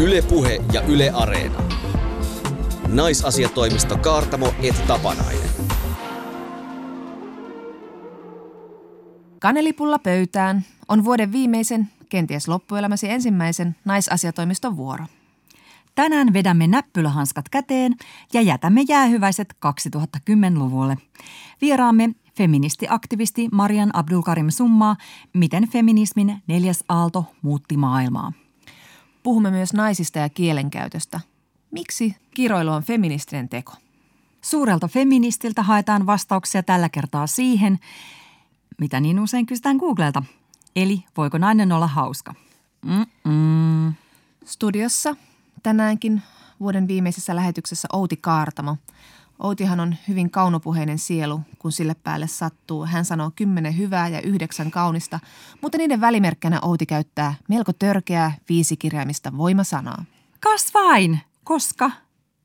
Yle Puhe ja Yle Areena. Naisasiatoimisto Kaartamo et Tapanainen. Kanelipulla pöytään on vuoden viimeisen, kenties loppuelämäsi ensimmäisen naisasiatoimiston vuoro. Tänään vedämme näppylähanskat käteen ja jätämme jäähyväiset 2010-luvulle. Vieraamme feministiaktivisti Maryan Abdulkarim summaa, miten feminismin 4. aalto muutti maailmaa. Puhumme myös naisista ja kielenkäytöstä. Miksi kiroilu on feministinen teko? Suurelta feministiltä haetaan vastauksia tällä kertaa siihen, mitä niin usein kysytään Googlelta. Eli voiko nainen olla hauska? Studiossa tänäänkin vuoden viimeisessä lähetyksessä Outi Kaartamo. Outihan on hyvin kaunopuheinen sielu, kun sille päälle sattuu. Hän sanoo 10 hyvää ja 9 kaunista, mutta niiden välimerkkinä Outi käyttää melko törkeää 5-kirjaimista voimasanaa. Kas vain, koska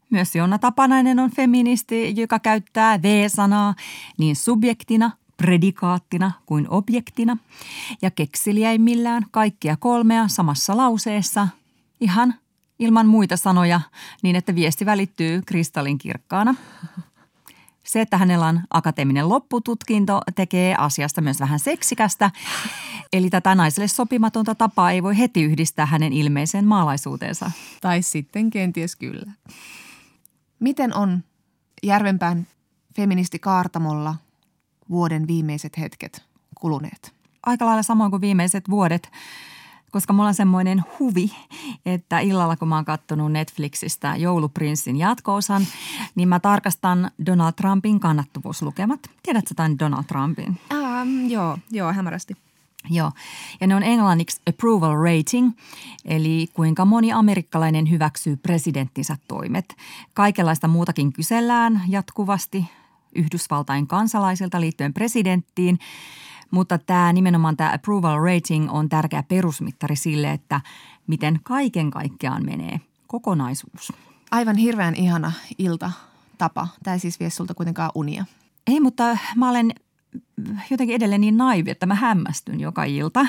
myös Joona Tapanainen on feministi, joka käyttää V-sanaa niin subjektina, predikaattina kuin objektina. Ja kekseliäimmillään kaikkia 3 samassa lauseessa ihan ilman muita sanoja, niin että viesti välittyy kristallinkirkkaana. Se, että hänellä on akateeminen loppututkinto, tekee asiasta myös vähän seksikästä. Eli tätä naiselle sopimatonta tapaa ei voi heti yhdistää hänen ilmeiseen maalaisuuteensa. Tai sitten kenties kyllä. Miten on Järvenpään feministi Kaartamolla vuoden viimeiset hetket kuluneet? Aika lailla samoin kuin viimeiset vuodet. Koska mulla on semmoinen huvi, että illalla kun mä oon kattonut Netflixistä Jouluprinssin jatko-osan, niin mä tarkastan Donald Trumpin kannattavuuslukemat. Tiedätkö tämän Donald Trumpin? Joo, hämärästi. Joo, ja ne on englanniksi approval rating, eli kuinka moni amerikkalainen hyväksyy presidenttinsä toimet. Kaikenlaista muutakin kysellään jatkuvasti Yhdysvaltain kansalaisilta liittyen presidenttiin. Mutta tämä nimenomaan tämä approval rating on tärkeä perusmittari sille, että miten kaiken kaikkiaan menee kokonaisuus. Aivan hirveän ihana iltatapa. Tämä ei siis vie sulta kuitenkaan unia. Ei, mutta mä olen jotenkin edelleen niin naivi, että mä hämmästyn joka ilta,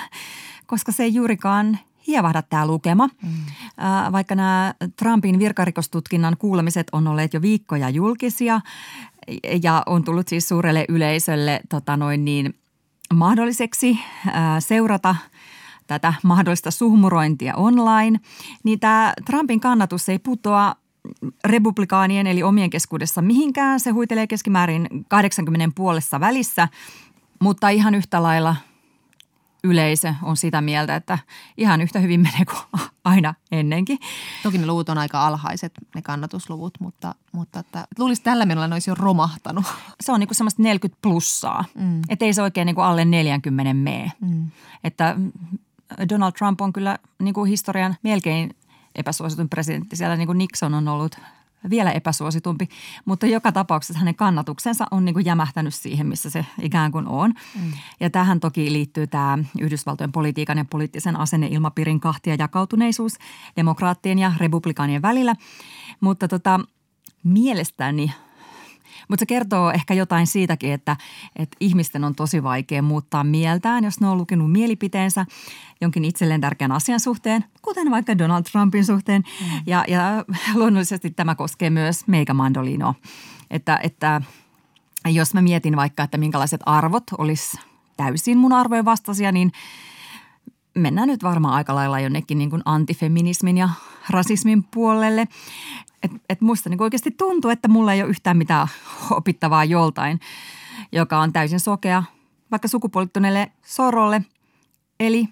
koska se ei juurikaan hievahda tämä lukema. Vaikka nämä Trumpin virkarikostutkinnan kuulemiset on olleet jo viikkoja julkisia ja on tullut siis suurelle yleisölle mahdolliseksi seurata tätä mahdollista suhmurointia online, niin tämä Trumpin kannatus ei putoa republikaanien eli omien keskuudessa mihinkään. Se huitelee keskimäärin 80 puolessa välissä, mutta ihan yhtä lailla yleisö on sitä mieltä, että ihan yhtä hyvin menee kuin aina ennenkin. Toki ne luvut on aika alhaiset, ne kannatusluvut, mutta että luulisi tällä menolla ne olisi jo romahtanut. Se on niinku semmoista 40 plussaa, että ei se oikein niinku alle 40 mene. Että Donald Trump on kyllä niinku historian melkein epäsuosituin presidentti. Siellä niinku Nixon on ollut vielä epäsuositumpi, mutta joka tapauksessa hänen kannatuksensa on niin kuin jämähtänyt siihen, missä se ikään kuin on. Ja tähän toki liittyy tämä Yhdysvaltojen politiikan ja poliittisen asenneilmapiirin kahtia jakautuneisuus demokraattien ja republikaanien välillä. Mutta mielestäni, mutta se kertoo ehkä jotain siitäkin, että ihmisten on tosi vaikea muuttaa mieltään, jos ne on lukenut mielipiteensä jonkin itselleen tärkeän asian suhteen, kuten vaikka Donald Trumpin suhteen. Ja luonnollisesti tämä koskee myös meikä mandolinoa, että jos mä mietin vaikka, että minkälaiset arvot olisi täysin mun arvojen vastaisia, niin mennään nyt varmaan aika lailla jonnekin niin kuin antifeminismin ja rasismin puolelle. Että musta niin oikeasti tuntuu, että mulla ei ole yhtään mitään opittavaa joltain, joka on täysin sokea vaikka sukupuolittuneelle sorolle. Eli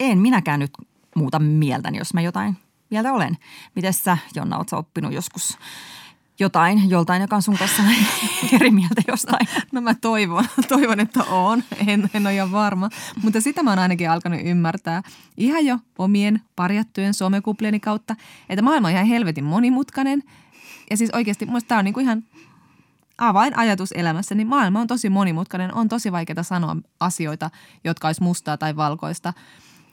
en minäkään nyt muuta mieltäni, jos mä jotain mieltä olen. Mites sä, Jonna, oot sä oppinut joskus jotain joltain, joka on sun kanssa eri mieltä jostain? No mä toivon, että oon. En ole ihan varma. Mutta sitä mä oon ainakin alkanut ymmärtää ihan jo omien parjattujen somekuplieni kautta, että maailma on ihan helvetin monimutkainen. Ja siis oikeasti musta tää on niinku ihan avainajatus elämässä, niin maailma on tosi monimutkainen. On tosi vaikeaa sanoa asioita, jotka olisi mustaa tai valkoista.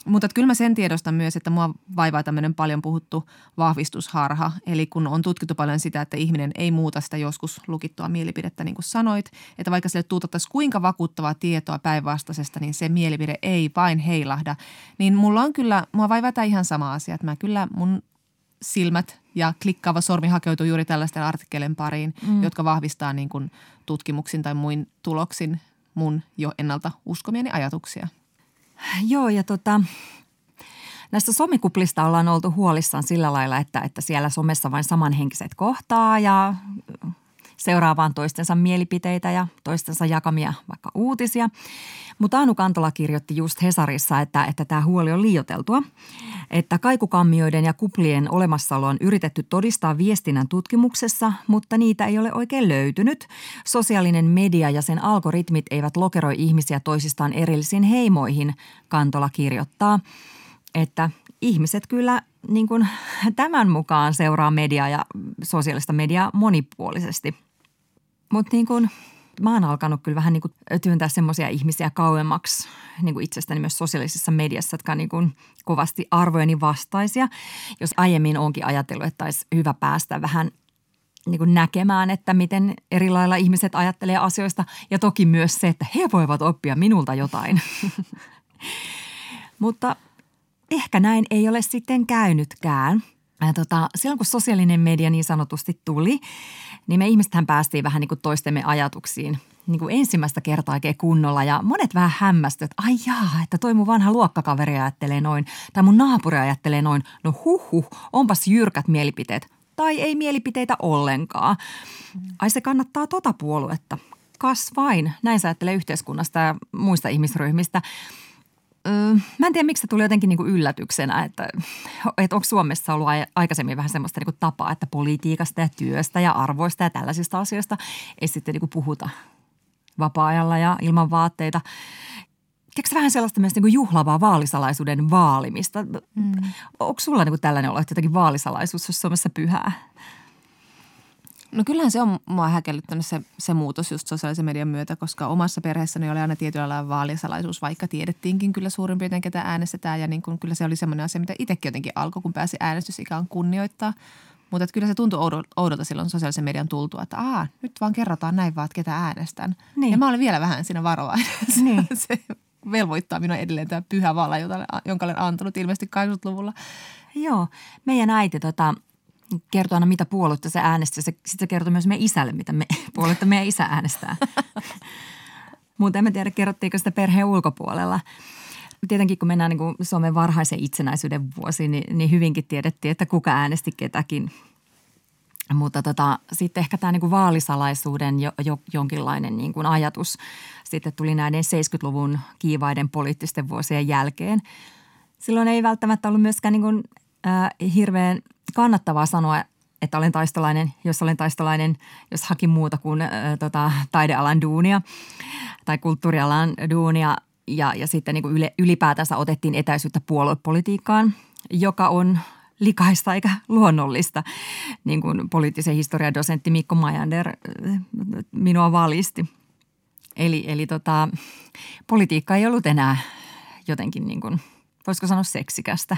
Mutta kyllä mä sen tiedostan myös, että mua vaivaa tämmöinen paljon puhuttu vahvistusharha. Eli kun on tutkittu paljon sitä, että ihminen ei muuta sitä joskus lukittua mielipidettä, niin kuin sanoit. Että vaikka sille tuutettaisiin kuinka vakuuttavaa tietoa päinvastaisesta, niin se mielipide ei vain heilahda. Niin mulla on kyllä, mua vaivaa tämä ihan sama asia. Että mä kyllä mun silmät ja klikkaava sormi hakeutuu juuri tällaisten artikkelien pariin, jotka vahvistaa niin kuin tutkimuksin tai muin tuloksin mun jo ennalta uskomieni ajatuksia. Joo, ja näistä somekuplista ollaan oltu huolissaan sillä lailla, että siellä somessa vain samanhenkiset kohtaa ja seuraavaan toistensa mielipiteitä ja toistensa jakamia vaikka uutisia. Mutta Anu Kantola kirjoitti just Hesarissa, että tämä huoli on liioiteltua, että kaikukammioiden ja kuplien olemassaolo on yritetty todistaa viestinnän tutkimuksessa, mutta niitä ei ole oikein löytynyt. Sosiaalinen media ja sen algoritmit eivät lokeroi ihmisiä toisistaan erillisiin heimoihin, Kantola kirjoittaa, että ihmiset kyllä niin kuin tämän mukaan seuraa mediaa ja sosiaalista mediaa monipuolisesti. Mutta niin kuin mä oon alkanut kyllä vähän niin kuin työntää semmoisia ihmisiä kauemmaksi niin kuin itsestäni myös sosiaalisessa mediassa, jotka on niin kuin kovasti arvojeni vastaisia. Jos aiemmin onkin ajatellut, että olisi hyvä päästä vähän niin kuin näkemään, että miten eri lailla ihmiset ajattelee asioista ja toki myös se, että he voivat oppia minulta jotain. Mutta ehkä näin ei ole sitten käynytkään. Silloin kun sosiaalinen media niin sanotusti tuli, niin me ihmisethän päästiin vähän niin kuin toistemme ajatuksiin niin kuin ensimmäistä kertaa oikein kunnolla. Ja monet vähän hämmästyivät, että ai jaa, että toi mun vanha luokkakaveri ajattelee noin tai mun naapuri ajattelee noin. No huhhuh, onpas jyrkät mielipiteet tai ei mielipiteitä ollenkaan. Ai se kannattaa tota puoluetta. Kas vain, näin sä ajattelee yhteiskunnasta ja muista ihmisryhmistä. Mä en tiedä, miksi se tuli jotenkin niin kuin yllätyksenä, että onko Suomessa ollut aikaisemmin vähän semmoista niin kuin tapaa, että politiikasta ja työstä ja arvoista ja tällaisista asioista ei sitten niin kuin puhuta vapaa-ajalla ja ilman vaatteita. Tiedätkö vähän sellaista myös niin kuin juhlavaa vaalisalaisuuden vaalimista? Onko sulla niin kuin tällainen olo, että jotenkin vaalisalaisuus olisi Suomessa pyhää? No kyllähän se on mua häkellyttänyt se muutos just sosiaalisen median myötä, koska omassa perheessäni oli aina tietynlainen vaalisalaisuus, vaikka tiedettiinkin kyllä suurin piirtein, ketä äänestetään. Ja niin kun, kyllä se oli semmoinen asia, mitä itsekin jotenkin alkoi, kun pääsi äänestysikään kunnioittaa. Mutta kyllä se tuntui oudolta silloin sosiaalisen median tultua, että nyt vaan kerrotaan näin vaan, että ketä äänestän. Niin. Ja mä olin vielä vähän siinä varovainen. Niin. Se velvoittaa minua edelleen tämä pyhä vala, jonka olen antanut ilmeisesti 80-luvulla. Joo, meidän äiti kertoi aina, mitä puoluetta se äänestää. Sitten se kertoi myös meidän isälle, mitä puoluetta meidän isä äänestää. Mutta en tiedä, kerrottiinko sitä perheen ulkopuolella. Tietenkin, kun mennään niin kuin Suomen varhaisen itsenäisyyden vuosiin, niin hyvinkin tiedettiin, että kuka äänesti ketäkin. Mutta sitten ehkä tämä niin kuin vaalisalaisuuden jonkinlainen niin kuin ajatus sitten tuli näiden 70-luvun kiivaiden poliittisten vuosien jälkeen. Silloin ei välttämättä ollut myöskään niin kuin, hirveän kannattavaa sanoa, että olen taistolainen, jos hakin muuta kuin taidealan duunia tai kulttuurialan duunia. Ja sitten niin kuin ylipäätänsä otettiin etäisyyttä puoluepolitiikkaan, joka on likaista eikä luonnollista. Niin kuin poliittisen historian dosentti Mikko Majander minua valisti. Eli politiikka ei ollut enää jotenkin, niin kuin, voisiko sanoa, seksikästä.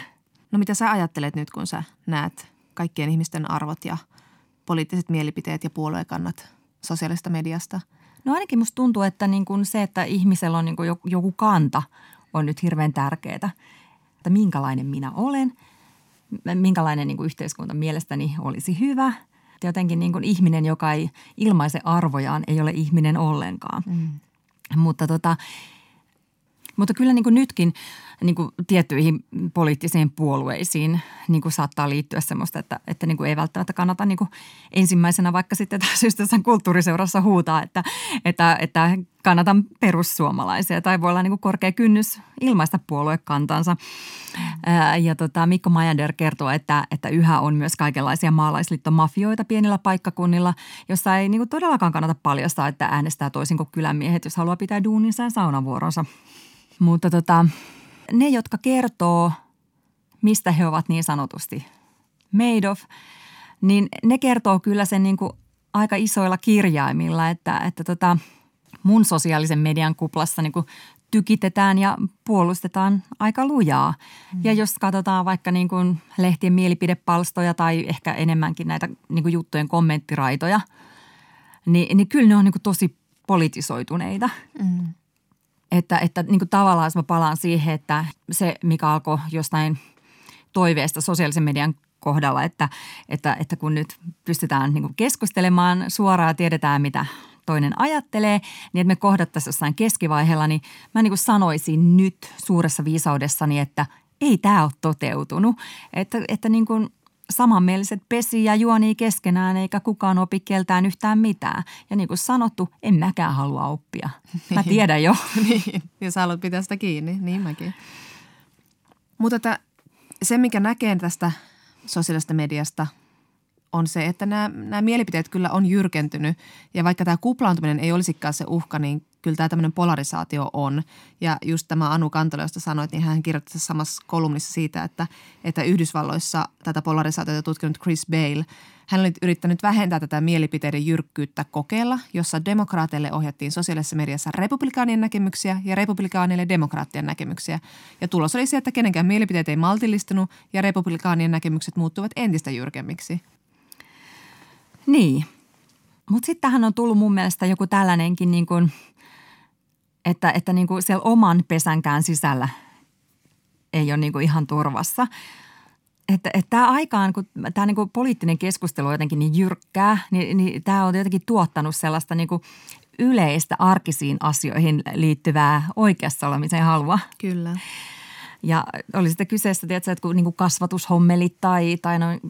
No mitä sä ajattelet nyt, kun sä näet kaikkien ihmisten arvot ja poliittiset mielipiteet ja puoluekannat sosiaalisesta mediasta? No ainakin musta tuntuu, että niin kun se, että ihmisellä on niin kun joku kanta, on nyt hirveän tärkeää. Että minkälainen minä olen, minkälainen niin kun yhteiskunta mielestäni olisi hyvä. Ja jotenkin niin kun ihminen, joka ei ilmaise arvojaan, ei ole ihminen ollenkaan. Mutta kyllä niin kuin nytkin niin kuin tiettyihin poliittisiin puolueisiin niin kuin saattaa liittyä semmoista, että niin kuin ei välttämättä kannata niin kuin ensimmäisenä vaikka sitten taas ystävänsä kulttuuriseurassa huutaa, että kannatan perussuomalaisia. Tai voi olla niin kuin korkea kynnys ilmaista puoluekantansa. Mikko Majander kertoo, että yhä on myös kaikenlaisia maalaisliittomafioita pienillä paikkakunnilla, jossa ei niin kuin todellakaan kannata paljastaa, että äänestää toisin kuin kylänmiehet, jos haluaa pitää duuninsa ja saunavuoronsa. Mutta ne, jotka kertoo, mistä he ovat niin sanotusti made of, niin ne kertoo kyllä sen niin kuin aika isoilla kirjaimilla, että mun sosiaalisen median kuplassa niin kuin tykitetään ja puolustetaan aika lujaa. Ja jos katsotaan vaikka niin kuin lehtien mielipidepalstoja tai ehkä enemmänkin näitä niin kuin juttujen kommenttiraitoja, niin kyllä ne on niin kuin tosi politisoituneita. Että niin kuin tavallaan jos mä palaan siihen, että se, mikä alkoi jostain toiveesta sosiaalisen median kohdalla, että kun nyt pystytään niin kuin keskustelemaan suoraan, tiedetään mitä toinen ajattelee, niin että me kohdattaisiin jossain keskivaiheella, niin mä niin kuin sanoisin nyt suuressa viisaudessani, että ei tämä ole toteutunut, että niin kuin samanmieliset pesii ja juonii keskenään eikä kukaan opi keltään yhtään mitään. Ja niin kuin sanottu, en mäkään halua oppia. Mä tiedän jo. Niin, jos haluat pitää sitä kiinni, niin mäkin. Mutta se, mikä näkee tästä sosiaalisesta mediasta, on se, että nämä mielipiteet kyllä on jyrkentynyt. Ja vaikka tämä kuplaantuminen ei olisikaan se uhka, niin kyllä tämä tämmöinen polarisaatio on. Ja just tämä Anu Kantola, josta sanoit, niin hän kirjoitti samassa kolumnissa siitä, että Yhdysvalloissa tätä polarisaatiota tutkinut Chris Bale. Hän oli yrittänyt vähentää tätä mielipiteiden jyrkkyyttä kokeilla, jossa demokraateille ohjattiin sosiaalisessa mediassa republikaanien näkemyksiä ja republikaanille demokraattien näkemyksiä. Ja tulos oli se, että kenenkään mielipiteet ei maltillistunut ja republikaanien näkemykset muuttuivat entistä jyrkemmiksi. Niin, mutta sitten tähän on tullut mun mielestä joku tällainenkin niin kuin – että niin kuin siellä oman pesänkään sisällä ei ole niin kuin ihan turvassa. Että tämä aikaan, kun tämä niin kuin poliittinen keskustelu on jotenkin niin jyrkkää, niin tämä on jotenkin tuottanut sellaista niin kuin yleistä arkisiin asioihin liittyvää oikeassa olemisen halua. Kyllä. Ja oli sitten kyseessä, tiedätkö, että kun niin kuin kasvatushommelit tai noin,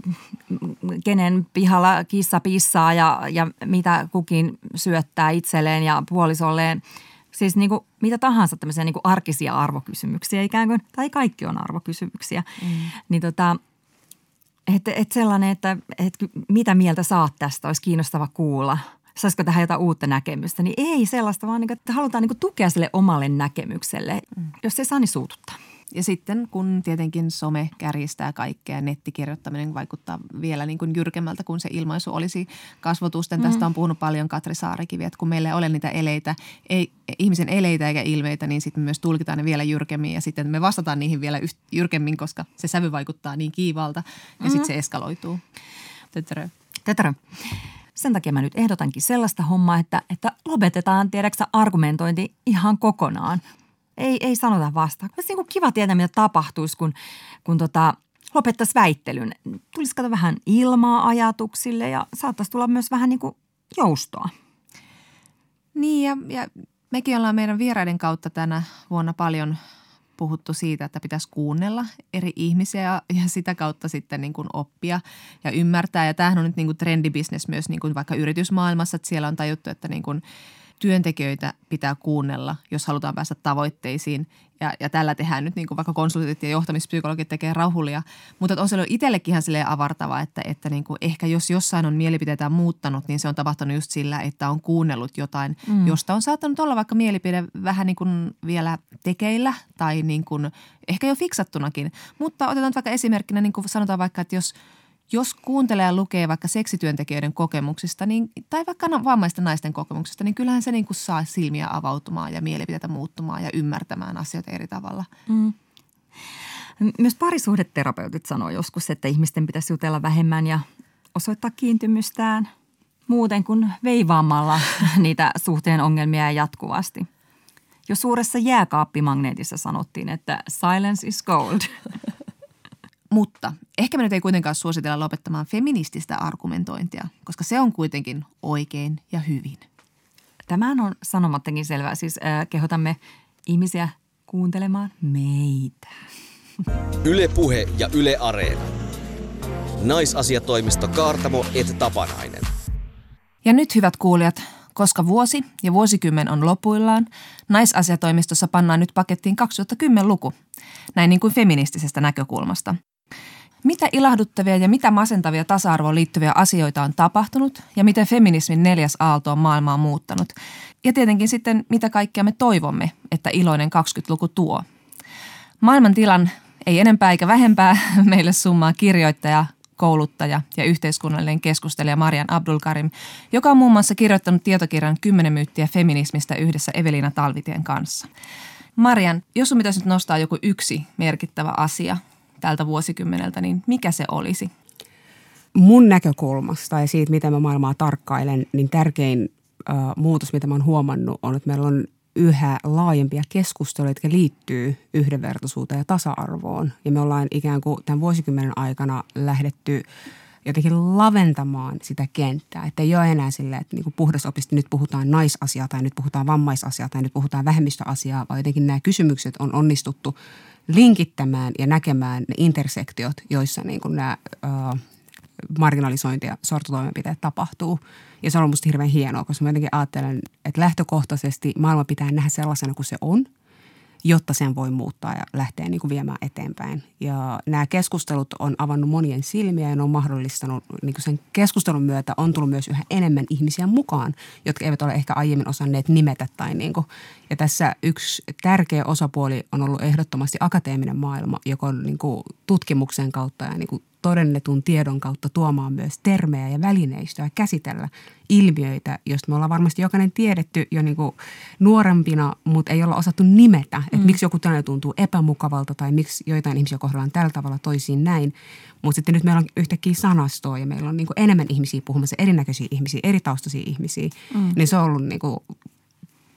kenen pihalla kissa pissaa ja mitä kukin syöttää itselleen ja puolisolleen. Siis niin kuin mitä tahansa tämmöisiä niin kuin arkisia arvokysymyksiä ikään kuin, tai kaikki on arvokysymyksiä. Mm. Niin sellainen, että mitä mieltä saat tästä, olisi kiinnostava kuulla. Saisiko tähän jotain uutta näkemystä? Niin ei sellaista, vaan niin kuin, että halutaan niin kuin tukea sille omalle näkemykselle, jos ei saa niin suututtaa. Ja sitten kun tietenkin some kärjistää kaikkea, nettikirjoittaminen vaikuttaa vielä niin kuin jyrkemmältä, kun se ilmaisu olisi kasvotusten. Tästä on puhunut paljon Katri Saarikivi, että kun meillä ei ole niitä eleitä, ihmisen eleitä eikä ilmeitä, niin sitten myös tulkitaan ne vielä jyrkemmin. Ja sitten me vastataan niihin vielä jyrkemmin, koska se sävy vaikuttaa niin kiivalta ja sitten se eskaloituu. Tötörö. Sen takia mä nyt ehdotankin sellaista hommaa, että lopetetaan, tiedäksä, argumentointi ihan kokonaan. Ei sanota vastaan. Olisi niin kuin kiva tietää, mitä tapahtuisi, kun lopettaisi väittelyn. Tulisi kato vähän ilmaa ajatuksille ja saattaisi tulla myös vähän niin kuin joustoa. Niin ja mekin ollaan meidän vieraiden kautta tänä vuonna paljon puhuttu siitä, että pitäisi kuunnella eri ihmisiä ja sitä kautta sitten niin kuin oppia ja ymmärtää. Ja tämähän on nyt niin kuin trendibisnes myös niin kuin vaikka yritysmaailmassa, että siellä on tajuttu, että niin kuin työntekijöitä pitää kuunnella, jos halutaan päästä tavoitteisiin. Ja tällä tehdään nyt niin kuin vaikka konsultit ja johtamispsykologit tekee rauhulia. Mutta on se itsellekin ihan silleen avartava, että niin kuin ehkä jos jossain on mielipiteitä muuttanut, niin se on tapahtunut just sillä, että on kuunnellut jotain, josta on saattanut olla vaikka mielipide vähän niin kuin vielä tekeillä tai niin kuin ehkä jo fiksattunakin. Mutta otetaan vaikka esimerkkinä, niin kuin sanotaan vaikka, että jos kuuntelee ja lukee vaikka seksityöntekijöiden kokemuksista niin, tai vaikka vammaisten naisten kokemuksista, niin kyllähän se niin kuin saa silmiä avautumaan ja mielipiteitä muuttumaan ja ymmärtämään asioita eri tavalla. Mm. Myös parisuhdeterapeutit sanoo joskus, että ihmisten pitäisi jutella vähemmän ja osoittaa kiintymystään muuten kuin veivaamalla niitä suhteen ongelmia jatkuvasti. Jo suuressa jääkaappimagneetissa sanottiin, että silence is gold. Mutta ehkä me nyt ei kuitenkaan suositella lopettamaan feminististä argumentointia, koska se on kuitenkin oikein ja hyvin. Tämähän on sanomattakin selvää. Siis kehotamme ihmisiä kuuntelemaan meitä. Yle Puhe ja Yle Areena. Naisasiatoimisto Kaartamo et Tapanainen. Ja nyt hyvät kuulijat, koska vuosi ja vuosikymmen on lopuillaan, Naisasiatoimistossa pannaan nyt pakettiin 2010-luku. Näin niin kuin feministisestä näkökulmasta. Mitä ilahduttavia ja mitä masentavia tasa-arvoon liittyviä asioita on tapahtunut ja miten feminismin 4. aalto on maailmaa muuttanut. Ja tietenkin sitten mitä kaikkea me toivomme, että iloinen 20-luku tuo. Maailman tilan ei enempää eikä vähempää meille summaa kirjoittaja, kouluttaja ja yhteiskunnallinen keskustelija Maryan Abdulkarim, joka on muun muassa kirjoittanut tietokirjan 10 myyttiä feminismistä yhdessä Evelina Talvitien kanssa. Maryan, jos sun pitäisi nyt nostaa joku yksi merkittävä asia tältä vuosikymmeneltä, niin mikä se olisi? Mun näkökulmasta ja siitä, mitä mä maailmaa tarkkailen, niin tärkein muutos, mitä mä oon huomannut, on, että meillä on yhä laajempia keskusteluja, jotka liittyy yhdenvertaisuuteen ja tasa-arvoon. Ja me ollaan ikään kuin tämän vuosikymmenen aikana lähdetty jotenkin laventamaan sitä kenttää. Että ei ole enää silleen, että niin kuin puhdasopisti nyt puhutaan naisasiaa tai nyt puhutaan vammaisasiaa tai nyt puhutaan vähemmistöasiaa, vaan jotenkin nämä kysymykset on onnistuttu linkittämään ja näkemään ne intersektiot, joissa niin kuin nämä marginalisointi ja sortotoimenpiteet tapahtuu. Ja se on musta hirveän hienoa, koska mä jotenkin ajattelen, että lähtökohtaisesti maailma pitää nähdä sellaisena kuin se on, jotta sen voi muuttaa ja lähteä niin kuin viemään eteenpäin. Ja nämä keskustelut on avannut monien silmiä ja ne on mahdollistanut, niin kuin sen keskustelun myötä on tullut myös yhä enemmän ihmisiä mukaan, jotka eivät ole ehkä aiemmin osanneet nimetä. Tai niin kuin. Ja tässä yksi tärkeä osapuoli on ollut ehdottomasti akateeminen maailma, joka on niin kuin tutkimuksen kautta ja niin kuin todennetun tiedon kautta tuomaan myös termejä ja välineistöä käsitellä ilmiöitä, joista me ollaan varmasti jokainen tiedetty jo niin kuin nuorempina, mutta ei olla osattu nimetä, että miksi joku tilanne tuntuu epämukavalta tai miksi joitain ihmisiä kohdellaan tällä tavalla toisiin näin. Mutta sitten nyt meillä on yhtäkkiä sanastoa ja meillä on niin kuin enemmän ihmisiä puhumassa, erinäköisiä ihmisiä, eri taustaisia ihmisiä, niin se on ollut niin kuin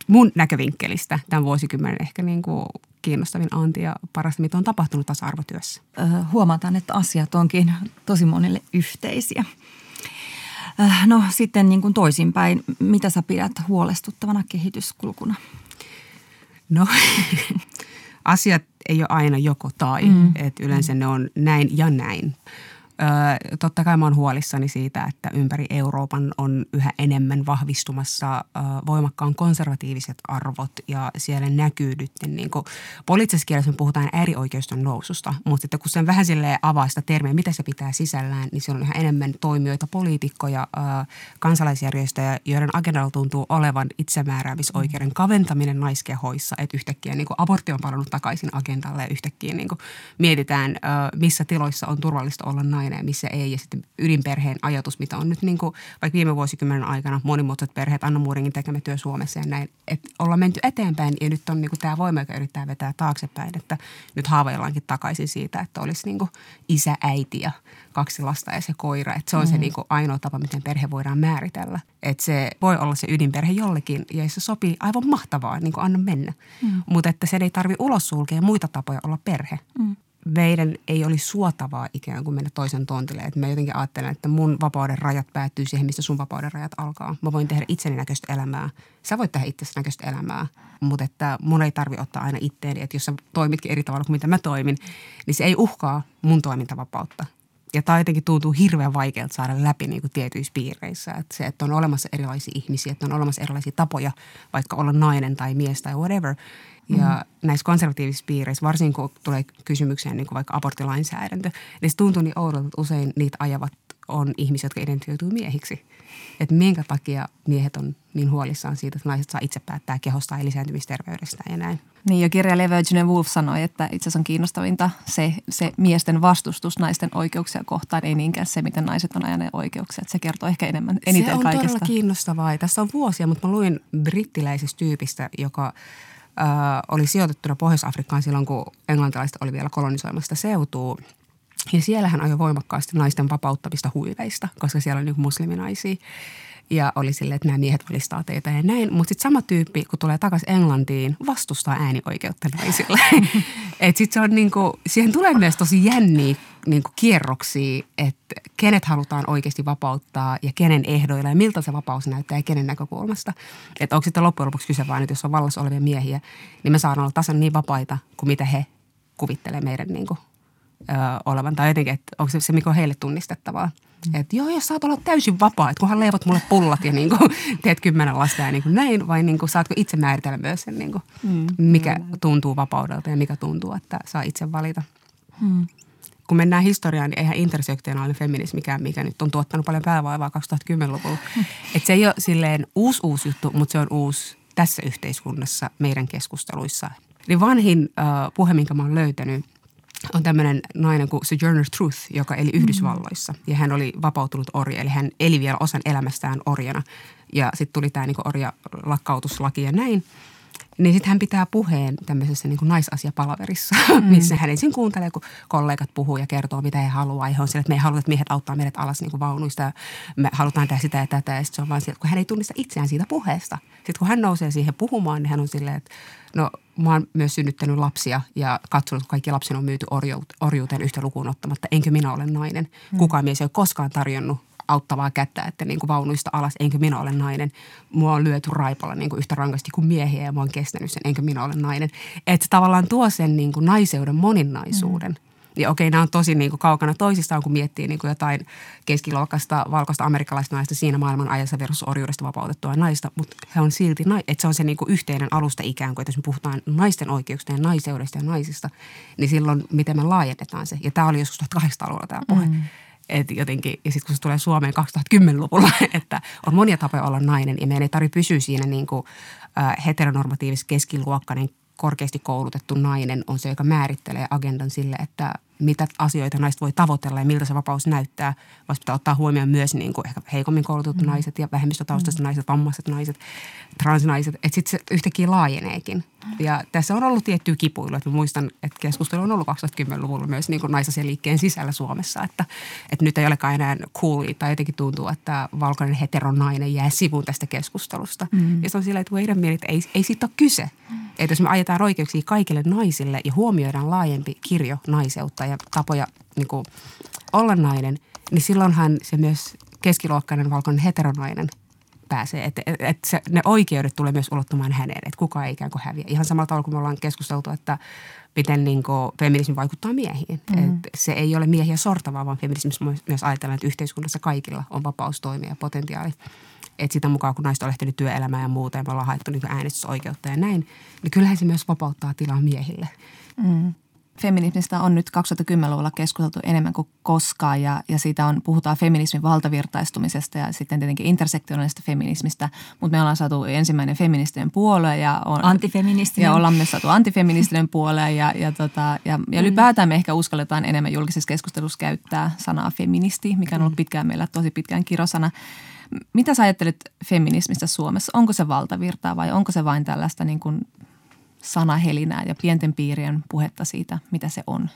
mun näkövinkkelistä tämän vuosikymmenen ehkä niin kuin kiinnostavin anti ja parasta, mitä on tapahtunut tasa-arvotyössä. Huomataan, että asiat onkin tosi monille yhteisiä. No sitten niin kuin toisinpäin, mitä sä pidät huolestuttavana kehityskulkuna? No asiat ei ole aina joko tai, että yleensä ne on näin ja näin. Totta kai mä oon huolissani siitä, että ympäri Euroopan on yhä enemmän vahvistumassa voimakkaan konservatiiviset arvot ja siellä näkyy nyt niin kuin poliittisessa kielessä me puhutaan äärioikeiston noususta, mutta sitten kun sen vähän silleen avaa sitä termiä, mitä se pitää sisällään, niin siellä on yhä enemmän toimijoita, poliitikkoja, kansalaisjärjestöjä, joiden agendalla tuntuu olevan itsemääräämisoikeuden kaventaminen naiskehoissa, että yhtäkkiä niin kuin abortti on palannut takaisin agendalle ja yhtäkkiä niin kuin mietitään, missä tiloissa on turvallista olla nainen. Ja missä ei. Ja sitten ydinperheen ajatus, mitä on nyt niin kuin, vaikka viime vuosikymmenen aikana monimuotoiset perheet, Anna Muuringin tekemä työ Suomessa ja näin. Että ollaan menty eteenpäin ja nyt on niin kuin tämä voima, joka yrittää vetää taaksepäin, että nyt haaveillaankin takaisin siitä, että olisi niin kuin isä, äiti ja kaksi lasta ja se koira. Että se on se niin kuin ainoa tapa, miten perhe voidaan määritellä. Että se voi olla se ydinperhe jollekin ja se sopii aivan mahtavaa, niin kuin anna mennä. Mutta että se ei tarvitse ulos sulkea muita tapoja olla perhe. Meidän ei olisi suotavaa ikään kuin mennä toisen tontille. Että mä jotenkin ajattelen, että mun vapauden rajat päättyy siihen, mistä sun vapauden rajat alkaa. Mä voin tehdä itseni näköistä elämää. Sä voit tehdä itsesi näköistä elämää, mutta että mun ei tarvitse ottaa aina itteeni. Että jos sä toimitkin eri tavalla kuin mitä mä toimin, niin se ei uhkaa mun toimintavapautta. Ja tämä jotenkin tuntuu hirveän vaikealta saada läpi niin kuin tietyissä piireissä. Että se, että on olemassa erilaisia ihmisiä, että on olemassa erilaisia tapoja, vaikka olla nainen tai mies tai whatever – ja näissä konservatiivisissa piireissä, varsinkin kun tulee kysymykseen niin kuin vaikka aborttilainsäädäntö, niin se tuntuu niin oudolta, että usein niitä ajavat on ihmisiä, jotka identifioituu miehiksi. Että minkä takia miehet on niin huolissaan siitä, että naiset saa itse päättää kehosta ja lisääntymisterveydestä ja näin. Niin ja kirjailija Virginia Woolf sanoi, että itse asiassa on kiinnostavinta se miesten vastustus naisten oikeuksia kohtaan, ei niinkään se, miten naiset on ajaneet oikeuksia. Että se kertoo ehkä eniten kaikesta. Se on todella kiinnostavaa. Tässä on vuosia, mutta mä luin brittiläisestä tyypistä, joka oli sijoitettuna Pohjois-Afrikkaan silloin, kun englantilaiset oli vielä kolonisoimassa seutua. Ja siellä hän ajoi voimakkaasti naisten vapauttamista huiveista, koska siellä on niin musliminaisia. Ja oli silleen, että nämä miehet valistaa teitä ja näin. Mutta sitten sama tyyppi, kun tulee takaisin Englantiin, vastustaa äänioikeutta naisille. Että sitten se on niin kuin, siihen tulee myös tosi jänniä niin kuin kierroksia, että kenet halutaan oikeasti vapauttaa ja kenen ehdoilla ja miltä se vapaus näyttää ja kenen näkökulmasta. Että onko sitten loppujen lopuksi kyse vaan, että jos on vallassa olevia miehiä, niin me saadaan olla tasan niin vapaita kuin mitä he kuvittelee meidän niin kuin olevan. Tai jotenkin, että onko se mikä on heille tunnistettavaa. Että joo, jos saat olla täysin vapaa, että kunhan leivot mulle pullat ja niin kuin, teet 10 lasta ja niin kuin näin, vai niin kuin, saatko itse määritellä myös sen, niin kuin, mikä tuntuu vapaudelta ja mikä tuntuu, että saa itse valita. Kun mennään historiaan, niin eihän intersektionaalinen feminismi mikä nyt on tuottanut paljon päävaivaa 2010-luvulla. Että se ei ole silleen uusi juttu, mutta se on uusi tässä yhteiskunnassa meidän keskusteluissa. Eli vanhin puhe, minkä mä oon löytänyt, on tämmöinen nainen kuin Sojourner Truth, joka eli Yhdysvalloissa. Ja hän oli vapautunut orja, eli hän eli vielä osan elämästään orjana. Ja sitten tuli tämä niinku orjalakkautuslaki ja näin. Niin sitten hän pitää puheen tämmöisessä niin kuin naisasiapalaverissa, missä hän ensin kuuntelee, kun kollegat puhuu ja kertoo, mitä he haluaa. Ja he on siellä, että me haluamme, että miehet auttaa meidät alas niin kuin vaunuista ja me halutaan tehdä sitä ja tätä. Ja sitten se on vaan sieltä, kun hän ei tunnista itseään siitä puheesta. Sitten kun hän nousee siihen puhumaan, niin hän on silleen, että no mä oon myös synnyttänyt lapsia ja katsonut, kun kaikki lapset on myyty orjuuteen yhtä lukuun ottamatta. Enkö minä ole nainen? Kukaan mies ei ole koskaan tarjonnut auttavaa kättä, että niin kuin vaunuista alas, enkö minä ole nainen. Mua on lyöty raipalla niin kuin yhtä rankasti kuin miehiä ja mä oon kestänyt sen, enkö minä ole nainen. Että se tavallaan tuo sen niin kuin naiseuden moninaisuuden. Ja okei, nämä on tosi niin kuin kaukana toisistaan, kun miettii niin kuin jotain keskiluokasta, valkoista amerikkalaista naista siinä maailman ajassa versus orjuudesta vapautettua naista, mutta he on silti, että se on se niin kuin yhteinen alusta ikään kuin, että jos me puhutaan naisten oikeuksista ja naiseudesta ja naisista, niin silloin miten me laajennetaan se. Ja tämä oli joskus 1800-luvulla tämä puhe. Et jotenkin, ja sitten kun se tulee Suomeen 2010-luvulla, että on monia tapoja olla nainen ja meidän ei tarvitse pysyä siinä niin kuin heteronormatiivisesti keskiluokkainen, korkeasti koulutettu nainen on se, joka määrittelee agendan sille, että mitä asioita naiset voi tavoitella ja miltä se vapaus näyttää. Vaan pitää ottaa huomioon myös niin kuin ehkä heikommin koulutetut naiset ja vähemmistötaustaiset naiset, vammaiset naiset, transnaiset. Että sitten se yhtäkkiä laajeneekin. Ja tässä on ollut tiettyä kipuilua. Mä muistan, että keskustelu on ollut 2010-luvulla myös niin kuin naisasian liikkeen sisällä Suomessa. Että nyt ei olekaan enää coolia tai jotenkin tuntuu, että valkoinen heteronainen jää sivuun tästä keskustelusta. Ja se on sillä, että wait a minute, ei siitä ole kyse. Että jos me ajetaan oikeuksia kaikille naisille ja huomioidaan laajempi kirjo naiseutta ja tapoja niin kuin olla nainen, niin silloinhan se myös keskiluokkainen valkoinen heteronainen pääsee. Että ne oikeudet tulee myös ulottumaan häneen, että kukaan ei ikään kuin häviä. Ihan samalla tavalla, kun me ollaan keskusteltu, että miten niin kuin feminismi vaikuttaa miehiin. Että se ei ole miehiä sortavaa, vaan feminismissa myös ajatellaan, että yhteiskunnassa kaikilla on vapaus toimia ja potentiaali. Että sitä mukaan, kun naiset on lähtenyt työelämään ja muuta ja me ollaan haettu niin kuin äänestysoikeutta ja näin, niin kyllähän se myös vapauttaa tilaa miehille. Feminismistä on nyt 2010-luvulla keskusteltu enemmän kuin koskaan ja siitä puhutaan feminismin valtavirtaistumisesta ja sitten tietenkin intersektionaalisesta feminismistä, mutta me ollaan saatu ensimmäinen feministinen puolue ja antifeministinen. Ja ollaan myös saatu antifeministinen puolue ja ylipäätään me ehkä uskalletaan enemmän julkisessa keskustelussa käyttää sanaa feministi, mikä on ollut pitkään meillä tosi pitkään kirosana. Mitä sä ajattelet feminismistä Suomessa? Onko se valtavirtaa vai onko se vain tällaista niin kuin sanahelinää ja pienten piirien puhetta siitä, mitä se on?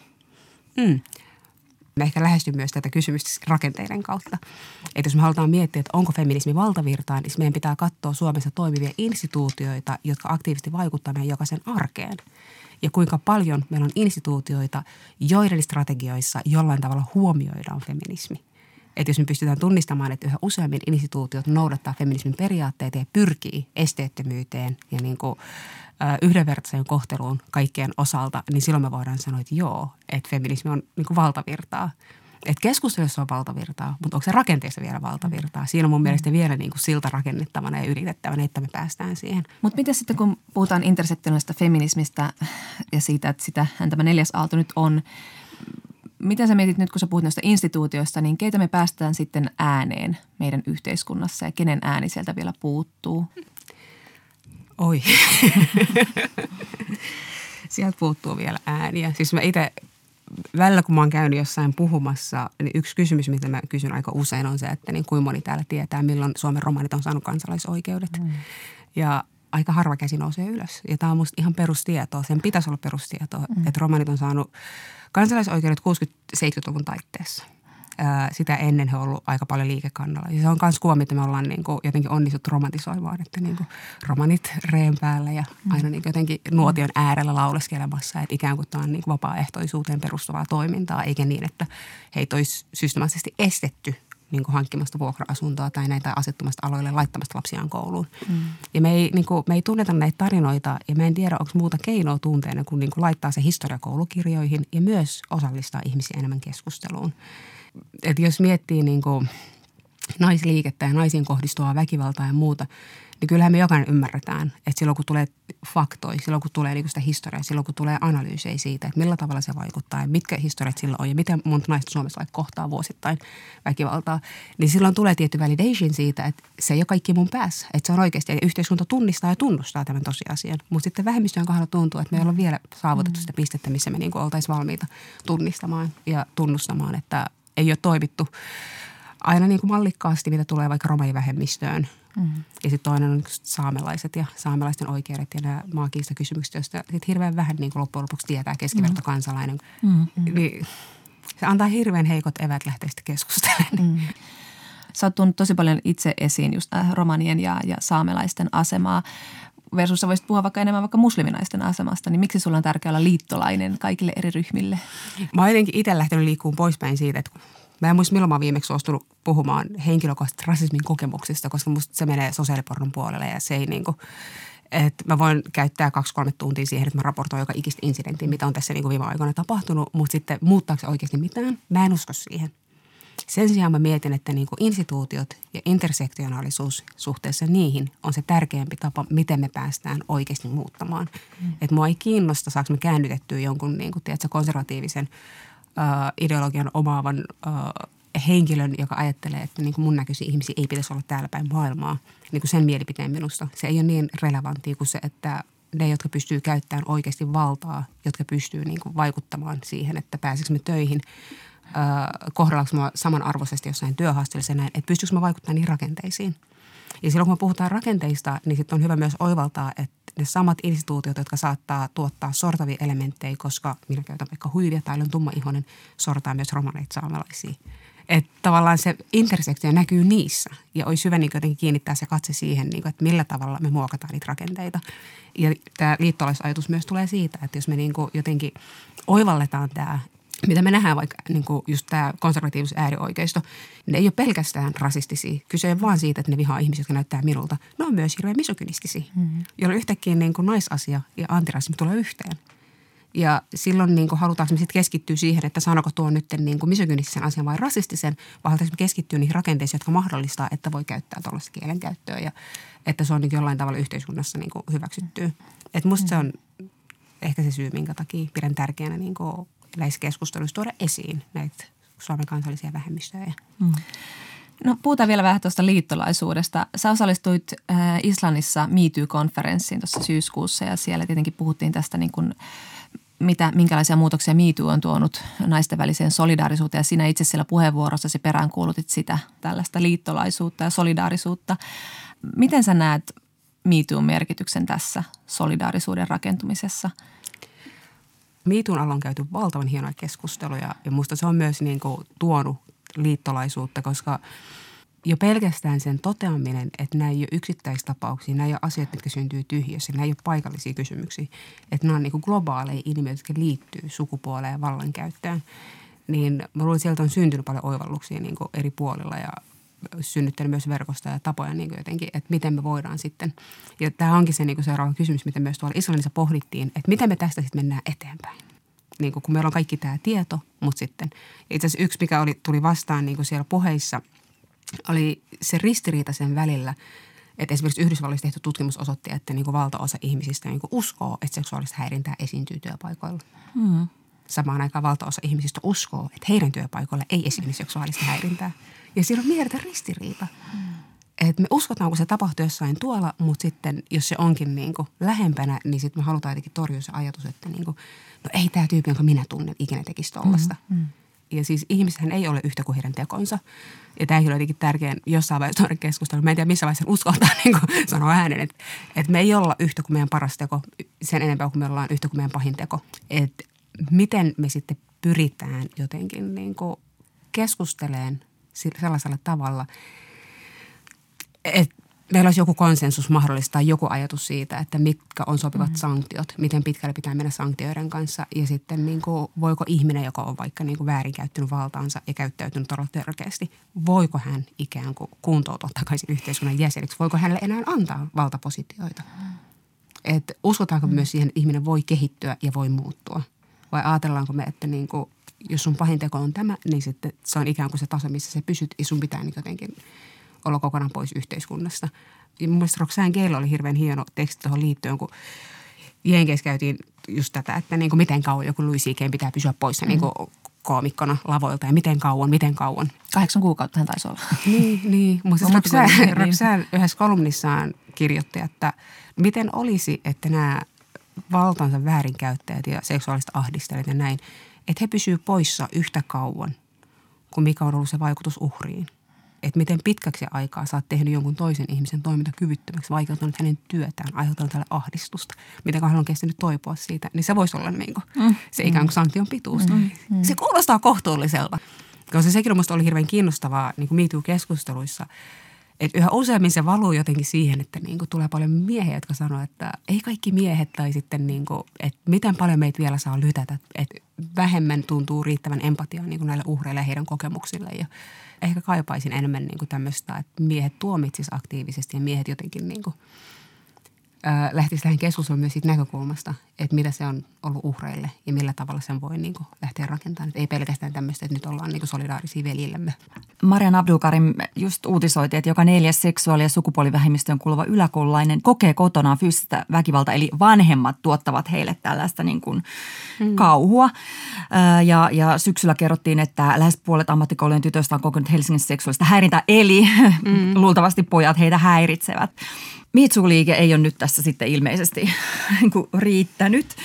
Mä ehkä lähestyn myös tätä kysymystä rakenteiden kautta. Että jos me halutaan miettiä, että onko feminismi valtavirtaa, niin meidän pitää katsoa Suomessa toimivia instituutioita, jotka aktiivisesti vaikuttavat meidän jokaisen arkeen. Ja kuinka paljon meillä on instituutioita, joiden strategioissa jollain tavalla huomioidaan feminismi. Että jos me pystytään tunnistamaan, että yhä useammin instituutiot noudattaa feminismin periaatteita ja pyrkii esteettömyyteen ja niin kuin yhdenvertaisen kohteluun kaikkien osalta, niin silloin me voidaan sanoa, että joo, että feminismi on niin kuin valtavirtaa. Että keskustelussa on valtavirtaa, mutta onko se rakenteessa vielä valtavirtaa? Siinä on mun mielestä vielä niin kuin silta rakennettavana ja yritettävänä, että me päästään siihen. Mutta miten sitten, kun puhutaan intersektionaalisesta feminismistä ja siitä, että sitähän tämä neljäs aalto nyt on, miten sä mietit nyt, kun sä puhut noista instituutioista, niin keitä me päästään sitten ääneen meidän yhteiskunnassa ja kenen ääni sieltä vielä puuttuu? Oi. Sieltä puuttuu vielä ääniä. Siis mä itse välillä, kun mä oon käynyt jossain puhumassa, niin yksi kysymys, mitä mä kysyn aika usein on se, että niin kuinka moni täällä tietää, milloin Suomen romanit on saanut kansalaisoikeudet. Ja aika harva käsi nousee ylös. Ja tämä on musta ihan perustietoa. Sen pitäisi olla perustietoa, että romanit on saanut kansalaisoikeudet 60-70-luvun taitteessa. Sitä ennen he on ollut aika paljon liikekannalla. Ja se on myös kuva, mitä me ollaan niin kuin jotenkin onnistuttu romantisoimaan, että niin kuin romanit reen päällä ja aina niin kuin jotenkin nuotion äärellä lauleskelemassa. Että ikään kuin tämä on niin kuin vapaaehtoisuuteen perustuvaa toimintaa, eikä niin, että heitä olisi systemaattisesti estetty niin kuin hankkimasta vuokra-asuntoa tai näitä tai asettumasta aloille laittamasta lapsiaan kouluun. Ja me ei tunneta näitä tarinoita ja mä en tiedä, onko muuta keinoa tunteena, kun niin kuin laittaa se historia koulukirjoihin ja myös osallistaa ihmisiä enemmän keskusteluun. Et jos miettii niin kuin naisliikettä ja naisiin kohdistuvaa väkivaltaa ja muuta, niin kyllähän me jokainen ymmärretään, että silloin kun tulee faktoja, silloin kun tulee sitä historiaa, silloin kun tulee analyysejä siitä, että millä tavalla se vaikuttaa ja mitkä historiat sillä on ja miten monta naista Suomessa vaikka kohtaa vuosittain väkivaltaa, niin silloin tulee tietty validation siitä, että se ei ole kaikki mun päässä. Että se on oikeasti, että yhteiskunta tunnistaa ja tunnustaa tämän tosiasian, mutta sitten vähemmistöjen kohdalla tuntuu, että me ei ole vielä saavutettu sitä pistettä, missä me niin kuin oltaisiin valmiita tunnistamaan ja tunnustamaan, että ei ole toimittu aina niin kuin mallikkaasti, mitä tulee vaikka romanivähemmistöön, Mm. Ja sitten toinen on saamelaiset ja saamelaisten oikeudet ja nämä maakiistakysymykset, joista sitten hirveän vähän niin kuin loppujen lopuksi tietää keskiverto kansalainen. Mm. Niin, se antaa hirveän heikot evät lähteä sitten keskustelemaan. Mm. Sä oot tuonut tosi paljon itse esiin just romanien ja saamelaisten asemaa. Versus sä voisit puhua vaikka enemmän vaikka musliminaisten asemasta, niin miksi sulla on tärkeää olla liittolainen kaikille eri ryhmille? Mä oon jotenkin itse lähtenyt liikkuun poispäin siitä, että mä en muista milloin mä viimeksi suostunut puhumaan henkilökohtaisesta rasismin kokemuksista, koska musta se menee sosiaalipornon puolelle ja se ei niinku, että mä voin käyttää 2-3 tuntia siihen, että mä raportoin joka ikistä insidenttiä, mitä on tässä niinku viime aikoina tapahtunut, mutta sitten muuttaako se oikeasti mitään? Mä en usko siihen. Sen sijaan mä mietin, että niin kuin instituutiot ja intersektionaalisuus suhteessa niihin on se tärkeämpi tapa, miten me päästään oikeasti muuttamaan. Mm. Että mua ei kiinnosta, saanko me käännytettyä jonkun niin kuin, tiedätkö, konservatiivisen ideologian omaavan henkilön, joka ajattelee, että niin kuin mun näköisiä ihmisiä ei pitäisi olla täällä päin maailmaa. Niin kuin sen mielipiteen minusta. Se ei ole niin relevanttia kuin se, että ne, jotka pystyy käyttämään oikeasti valtaa, jotka pystyy niin kuin vaikuttamaan siihen, että pääseekö me töihin – kohdellaanko minua samanarvoisesti jossain työhaasteellisessa näin, että pystyykö minä vaikuttamaan niihin rakenteisiin. Ja silloin kun me puhutaan rakenteista, niin sitten on hyvä myös oivaltaa, että ne samat instituutiot, jotka saattaa tuottaa sortavia elementtejä, koska minä käytän vaikka huivia tai olen tummaihoinen, sortaa myös romaneita saamelaisia. Että tavallaan se intersektio näkyy niissä ja olisi hyvä niin jotenkin kiinnittää se katse siihen, niin kuin, että millä tavalla me muokataan niitä rakenteita. Ja tämä liittolaisajatus myös tulee siitä, että jos me niin kuin jotenkin oivalletaan tämä, mitä me nähdään vaikka niin kuin just tämä konservatiivisuus äärioikeisto, ne ei ole pelkästään rasistisia. Kyse ei vaan siitä, että ne vihaa ihmisiä, jotka näyttää minulta. Ne on myös hirveän misogynistisiä, jolloin yhtäkkiä niin kuin naisasia ja antirasismi tulee yhteen. Ja silloin niin kuin halutaanko me sitten keskittyä siihen, että sanoko tuo nyt niin kuin misogynistisen asian vai rasistisen, vai halutaanko me keskittyä niihin rakenteisiin, jotka mahdollistaa, että voi käyttää tuollaista kielenkäyttöä ja että se on niin jollain tavalla yhteiskunnassa niin kuin hyväksyttyä. Että musta se on ehkä se syy, minkä takia pidän tärkeänä niin kuin näissä keskusteluissa tuoda esiin näitä Suomen kansallisia vähemmistöjä. Mm. No puhutaan vielä vähän tuosta liittolaisuudesta. Sä osallistuit Islannissa Me Too-konferenssiin tuossa syyskuussa ja siellä tietenkin puhuttiin tästä niin kuin minkälaisia muutoksia Me Too on tuonut naisten väliseen solidaarisuuteen ja sinä itse siellä puheenvuorossasi peräänkuulutit sitä tällaista liittolaisuutta ja solidaarisuutta. Miten sä näet Me Toon merkityksen tässä solidaarisuuden rakentumisessa? Miitun alla on käyty valtavan hienoja keskusteluja ja musta se on myös niin kuin tuonut liittolaisuutta, koska jo pelkästään sen toteaminen, että nämä ei ole yksittäistapauksia, nämä ei ole asioita, mitkä syntyy tyhjössä, nämä ei ole paikallisia kysymyksiä, että nämä on niin kuin globaaleja ilmiöitä, jotka liittyy sukupuoleen ja vallankäyttöön, niin mä luulen, että sieltä on syntynyt paljon oivalluksia niin kuin eri puolilla ja synnyttänyt myös verkosta ja tapoja niin jotenkin, että miten me voidaan sitten. Ja tämä onkin se niin seuraava kysymys, mitä myös tuolla Islannissa pohdittiin, että miten me tästä sitten mennään eteenpäin. Niin kun meillä on kaikki tämä tieto, mutta sitten itse asiassa yksi, mikä tuli vastaan niin siellä puheissa, oli se ristiriita sen välillä, että esimerkiksi Yhdysvalloissa tehty tutkimus osoitti, että niin valtaosa ihmisistä niin uskoo, että seksuaalista häirintää esiintyy työpaikoilla. Hmm. Samaan aikaan valtaosa ihmisistä uskoo, että heidän työpaikoilla ei esiinny seksuaalista häirintää. Ja siinä on mieletön ristiriita. Että me uskotaan, kun se tapahtuu jossain tuolla, mutta sitten jos se onkin niin kuin lähempänä, niin sitten me halutaan jotenkin torjua se ajatus, että niin kuin, no ei tämä tyyppi, jonka minä tunnen, ikinä tekisi tollaista. Mm-hmm. Ja siis ihmisethän ei ole yhtä kuin heidän tekonsa. Ja tämäkin on jotenkin tärkeä jossain vaiheessa tuoda keskustelua. Mä en tiedä, missä vaiheessa uskaltaa niin kuin sanoa äänen, että me ei olla yhtä kuin meidän paras teko sen enempää kuin me ollaan yhtä kuin meidän pahin teko. Että miten me sitten pyritään jotenkin niin kuin keskusteleen sellaisella tavalla, että meillä olisi joku konsensus mahdollista tai joku ajatus siitä, että mitkä on sopivat sanktiot, miten pitkälle pitää mennä sanktioiden kanssa ja sitten niin kuin, voiko ihminen, joka on vaikka niin kuin väärinkäyttänyt valtaansa ja käyttäytynyt todella törkeästi, voiko hän ikään kuin kuntoutua takaisin yhteiskunnan jäseneksi, voiko hänelle enää antaa valtapositioita. Et uskotaanko myös siihen, että ihminen voi kehittyä ja voi muuttua vai ajatellaanko me, että niin kuin, jos sun pahin teko on tämä, niin sitten se on ikään kuin se taso, missä sä pysyt ja sun pitää niin jotenkin olla kokonaan pois yhteiskunnasta. Ja mun mielestä Roxane Gaylla oli hirveän hieno teksti tuohon liittyen, kun Jenkeissä käytiin just tätä, että niin kuin miten kauan joku Louis C.K. pitää pysyä poissa niin kuin koomikkona lavoilta ja miten kauan. 8 kuukautta hän taisi olla. Niin. Mutta siis Roxane yhdessä kolumnissaan kirjoitti, että miten olisi, että nämä valtaansa väärinkäyttäjät ja seksuaalista ahdistelijat ja näin, että he pysyvät poissa yhtä kauan kuin mikä on ollut se vaikutus uhriin. että miten pitkäksi aikaa sä oot tehnyt jonkun toisen ihmisen toimintakyvyttömäksi, vaikeuttanut hänen työtään, aiheuttanut tälle ahdistusta, mitä hän on kestänyt toipua siitä, niin se voisi olla niin kuin, se ikään kuin sanktion pituus. Se kuulostaa kohtuulliselta. Koska sekin minusta oli hirveän kiinnostavaa niin kuin Me Too-keskusteluissa, että yhä useammin se valuu jotenkin siihen, että niin kuin tulee paljon miehiä, jotka sanoo, että ei kaikki miehet tai sitten niin kuin, että miten paljon meitä vielä saa lytätä, että vähemmän tuntuu riittävän empatiaa niin kuin näille uhreille ja heidän kokemuksille ja ehkä kaipaisin enemmän niin kuin tämmöistä, että miehet tuomitsis aktiivisesti ja miehet jotenkin niin kuin lähtisi tähän keskusteluun myös siitä näkökulmasta, että mitä se on ollut uhreille ja millä tavalla sen voi niin kuin lähteä rakentamaan. Että ei pelkästään tämmöistä, että nyt ollaan niin kuin solidaarisia veljillemme. Maryan Abdulkarim just uutisoitiin, että joka 4. seksuaali- ja sukupuolivähemmistöön kuuluva yläkoululainen kokee kotonaan fyysistä väkivaltaa, eli vanhemmat tuottavat heille tällaista niin kuin kauhua. Ja syksyllä kerrottiin, että lähes puolet ammattikoulujen tytöistä on kokenut Helsingin seksuaalista häirintää, eli luultavasti pojat heitä häiritsevät. Me Too-liike ei ole nyt tässä sitten ilmeisesti riittänyt.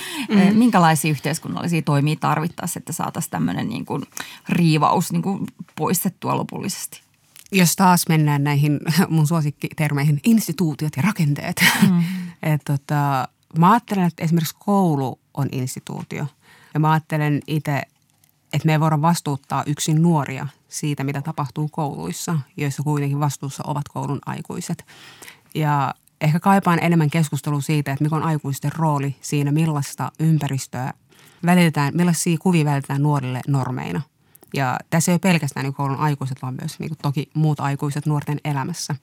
Minkälaisia yhteiskunnallisia toimia tarvittaisiin, että saataisiin tämmöinen niin kuin riivaus niin kuin poistettua lopullisesti? Jos taas mennään näihin mun suosikkitermeihin, instituutiot ja rakenteet. Mä ajattelen, että esimerkiksi koulu on instituutio. Ja mä ajattelen itse, että me ei voida vastuuttaa yksin nuoria siitä, mitä tapahtuu kouluissa, joissa kuitenkin vastuussa ovat koulun aikuiset. Ja ehkä kaipaan enemmän keskustelua siitä, että mikä on aikuisten rooli siinä, millaista ympäristöä välitetään, millaisia kuvia välitetään nuorille normeina. Ja tässä ei ole pelkästään niin koulun aikuiset, vaan myös niin toki muut aikuiset nuorten elämässä.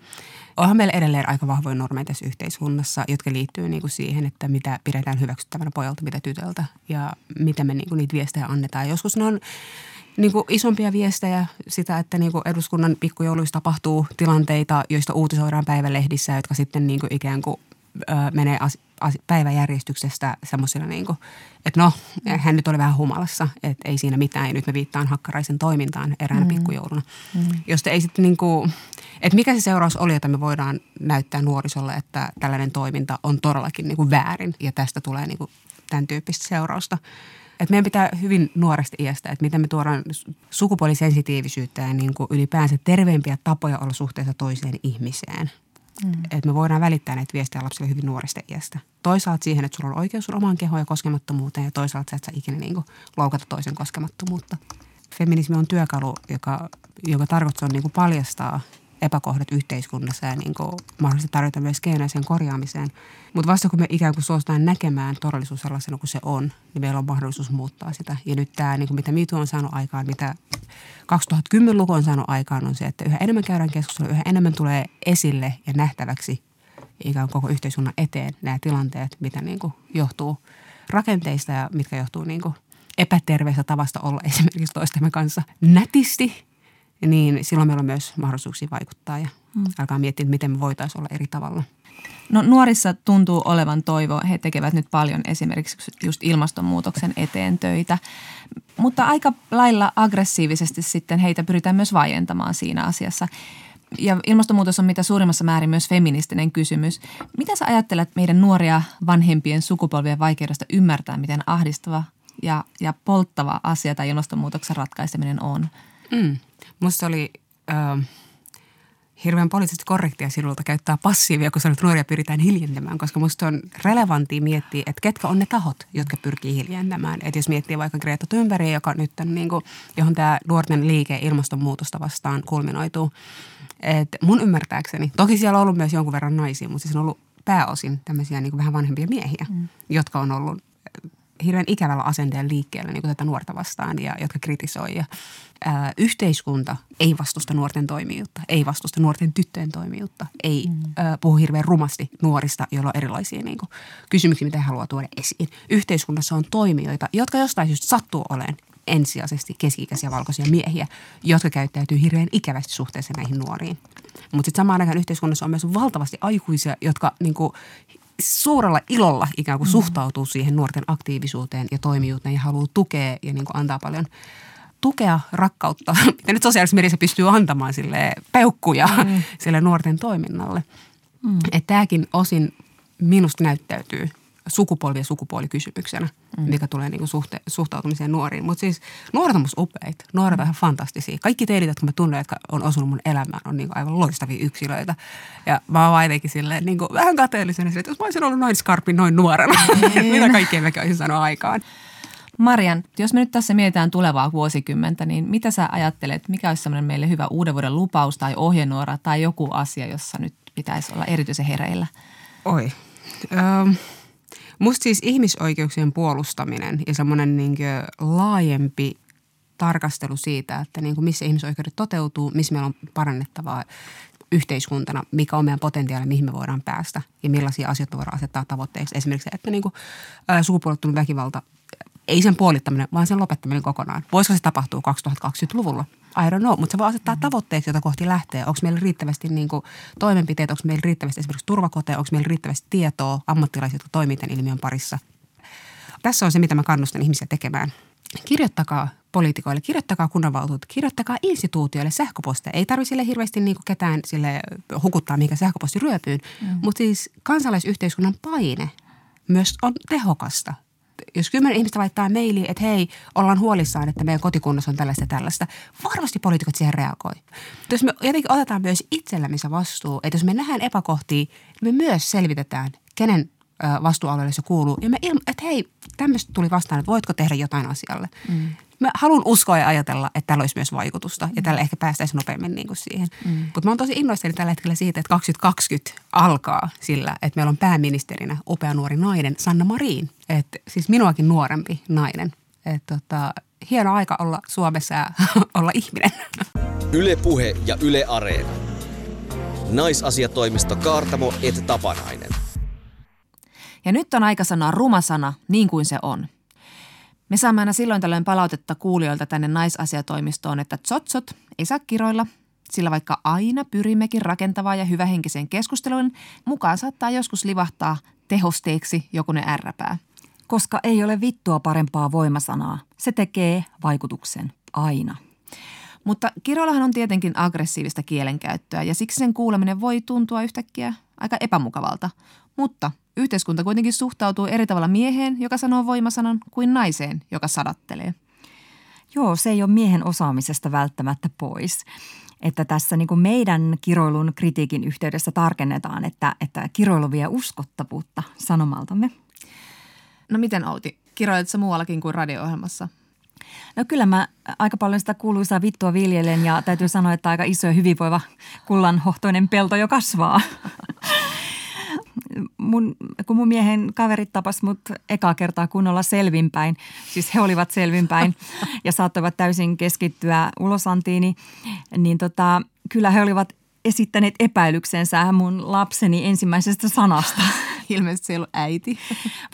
Onhan meillä edelleen aika vahvoja normeja tässä yhteiskunnassa, jotka liittyy niin siihen, että mitä pidetään hyväksyttävänä pojalta, mitä tytöltä ja mitä me niin niitä viestejä annetaan. Joskus ne on niin kuin isompia viestejä sitä, että niin kuin eduskunnan pikkujouluissa tapahtuu tilanteita, joista uutisoidaan päivälehdissä, jotka sitten niin kuin ikään kuin menee päiväjärjestyksestä semmoisilla, niin kuin, että no, hän nyt oli vähän humalassa, että ei siinä mitään. Ja nyt me viittaan Hakkaraisen toimintaan eräänä pikkujouluna. Josta ei sitten niin kuin, että mikä se seuraus oli, että me voidaan näyttää nuorisolle, että tällainen toiminta on todellakin niin kuin väärin ja tästä tulee niin kuin tämän tyyppistä seurausta. Että meidän pitää hyvin nuoresta iästä, että miten me tuodaan sukupuolisensitiivisyyttä ja niin kuin ylipäänsä terveempiä tapoja olla suhteessa toiseen ihmiseen. Että me voidaan välittää näitä viestejä lapsille hyvin nuoresta iästä. Toisaalta siihen, että sulla on oikeus sun omaan kehoon ja koskemattomuuteen ja toisaalta sä et sä ikinä niin kuin loukata toisen koskemattomuutta. Feminismi on työkalu, joka tarkoitus on niin kuin paljastaa epäkohdat yhteiskunnassa ja niin kuin mahdollisesti tarjota myös keinoja sen korjaamiseen. Mutta vasta kun me ikään kuin suostaan näkemään todellisuus sellaisena kuin se on, niin meillä on mahdollisuus muuttaa sitä. Ja nyt tämä, niin kuin mitä Me Too on saanut aikaan, mitä 2010-luku on saanut aikaan, on se, että yhä enemmän käydään keskustelua, yhä enemmän tulee esille ja nähtäväksi ikään kuin koko yhteiskunnan eteen nämä tilanteet, mitä niin kuin johtuu rakenteista ja mitkä johtuu niin kuin epäterveistä tavasta olla esimerkiksi toistemme kanssa nätisti. Niin silloin meillä on myös mahdollisuuksia vaikuttaa ja alkaa miettiä, miten me voitaisiin olla eri tavalla. No nuorissa tuntuu olevan toivo. He tekevät nyt paljon esimerkiksi just ilmastonmuutoksen eteen töitä. Mutta aika lailla aggressiivisesti sitten heitä pyritään myös vaientamaan siinä asiassa. Ja ilmastonmuutos on mitä suurimmassa määrin myös feministinen kysymys. Mitä sä ajattelet meidän nuoria vanhempien sukupolvien vaikeudesta ymmärtää, miten ahdistava ja polttava asia tai ilmastonmuutoksen ratkaiseminen on? Musta oli hirveän poliittisesti korrektia sinulta käyttää passiivia, kun sanot, että nuoria pyritään hiljentämään, koska musta on relevanttia miettiä, että ketkä on ne tahot, jotka pyrkii hiljentämään. Että jos miettii vaikka Greta Thunbergia, joka nyt on niin kuin, johon tämä nuorten liike ilmastonmuutosta vastaan kulminoituu. Että mun ymmärtääkseni, toki siellä on ollut myös jonkun verran naisia, mutta siis on ollut pääosin tämmöisiä niin kuin vähän vanhempia miehiä, jotka on ollut hirveän ikävällä asenteella liikkeellä niin kuin tätä nuorta vastaan ja jotka kritisoi. Ja, yhteiskunta ei vastusta nuorten toimijuutta, ei vastusta nuorten tyttöjen toimijuutta, ei puhu hirveän rumasti nuorista, joilla on erilaisia niin kuin kysymyksiä, mitä he haluaa tuoda esiin. Yhteiskunnassa on toimijoita, jotka jostain syystä sattuu olemaan ensisijaisesti keski-ikäisiä valkoisia miehiä, jotka käyttäytyy hirveän ikävästi suhteessa näihin nuoriin. Mutta sitten samaan aikaan yhteiskunnassa on myös valtavasti aikuisia, jotka niin kuin suurella ilolla ikään kuin suhtautuu siihen nuorten aktiivisuuteen ja toimijuuteen ja haluaa tukea ja niin kuin antaa paljon tukea, rakkautta, mitä nyt sosiaalisessa mediassa pystyy antamaan sille peukkuja sille nuorten toiminnalle. Että tämäkin osin minusta näyttäytyy sukupolvi- ja sukupuolikysymyksenä, mikä tulee niin kuin suhtautumiseen nuoriin. Mutta siis nuoret on musta upeita, nuoret on ihan fantastisia. Kaikki teidät, jotka mä tunnen, jotka on osunut mun elämään, on niin kuin aivan loistavia yksilöitä. Ja mä oon ainakin silleen niin kuin vähän kateellisena sille, että jos mä olisin ollut noin skarppi noin nuorena, mitä kaikkea mäkin olisin saanut aikaan. Maryan, jos me nyt tässä mietitään tulevaa vuosikymmentä, niin mitä sä ajattelet, mikä olisi semmoinen meille hyvä uuden vuoden lupaus tai ohjenuora tai joku asia, jossa nyt pitäisi olla erityisen hereillä? Oi. Musta siis ihmisoikeuksien puolustaminen ja semmoinen niin kuin laajempi tarkastelu siitä, että niin kuin missä ihmisoikeudet toteutuu, missä meillä on parannettavaa yhteiskuntana, mikä on meidän potentiaali, mihin me voidaan päästä ja millaisia asioita voidaan asettaa tavoitteeksi. Esimerkiksi, että niin kuin sukupuolittunut väkivalta, ei sen puolittaminen, vaan sen lopettaminen kokonaan. Voisiko se tapahtua 2020-luvulla? I don't know, mutta se voi asettaa tavoitteeksi, jota kohti lähtee. Onko meillä riittävästi niin kuin toimenpiteitä, onko meillä riittävästi esimerkiksi turvakoteja, onko meillä riittävästi tietoa, ammattilaisia, jotka toimii tämän ilmiön parissa. Tässä on se, mitä mä kannustan ihmisiä tekemään. Kirjoittakaa poliitikoille, kirjoittakaa kunnanvaltuutetut, kirjoittakaa instituutioille sähköpostia. Ei tarvitse sille hirveästi niin kuin ketään sille hukuttaa mihinkä sähköpostiryöpyyn, mutta siis kansalaisyhteiskunnan paine myös on tehokasta. Jos 10 ihmistä laittaa mailiin, että hei, ollaan huolissaan, että meidän kotikunnassa on tällaista ja tällaista, varmasti poliitikot siihen reagoi. Jos me jotenkin otetaan myös itsellämme se vastuu, että jos me nähdään epäkohtia, niin me myös selvitetään, kenen vastuualueelle se kuuluu. Ja me että hei, tämmöistä tuli vastaan, että voitko tehdä jotain asialle. Mä haluan uskoa ja ajatella, että tällä olisi myös vaikutusta ja tällä ehkä päästäisiin nopeammin niin kuin siihen. Mutta mä oon tosi innoissani tällä hetkellä siitä, että 2020 alkaa sillä, että meillä on pääministerinä upea nuori nainen Sanna Marin. Että siis minuakin nuorempi nainen. Että hieno aika olla Suomessa ja olla ihminen. Yle Puhe ja Yle Areena. Naisasiatoimisto Kaartamo et Tapanainen. Ja nyt on aika sanoa ruma sana, niin kuin se on. Me saamme aina silloin tällöin palautetta kuulijoilta tänne naisasiatoimistoon, että tsotsot ei saa kiroilla, sillä vaikka aina pyrimmekin rakentavaan ja hyvähenkiseen keskusteluun, mukaan saattaa joskus livahtaa tehosteeksi jokunen ärräpää. Koska ei ole vittua parempaa voimasanaa. Se tekee vaikutuksen aina. Mutta kiroillahan on tietenkin aggressiivista kielenkäyttöä ja siksi sen kuuleminen voi tuntua yhtäkkiä aika epämukavalta, mutta yhteiskunta kuitenkin suhtautuu eri tavalla mieheen, joka sanoo voimasanan, kuin naiseen, joka sadattelee. Joo, se ei ole miehen osaamisesta välttämättä pois. Että tässä niin kuin meidän kiroilun kritiikin yhteydessä tarkennetaan, että kiroilu vie uskottavuutta sanomaltamme. No miten Outi, kiroilet sä muuallakin kuin radio-ohjelmassa? No kyllä mä aika paljon sitä kuuluisaa vittua viljelen ja täytyy sanoa, että aika iso ja hyvinvoiva kullanhohtoinen pelto jo kasvaa. Kun mun miehen kaverit tapas mut ekaa kertaa kunnolla selvinpäin, siis he olivat selvinpäin ja saattoivat täysin keskittyä ulosantiini, niin kyllä he olivat esittäneet epäilyksensä mun lapseni ensimmäisestä sanasta. Ilmeisesti se ei ollut äiti.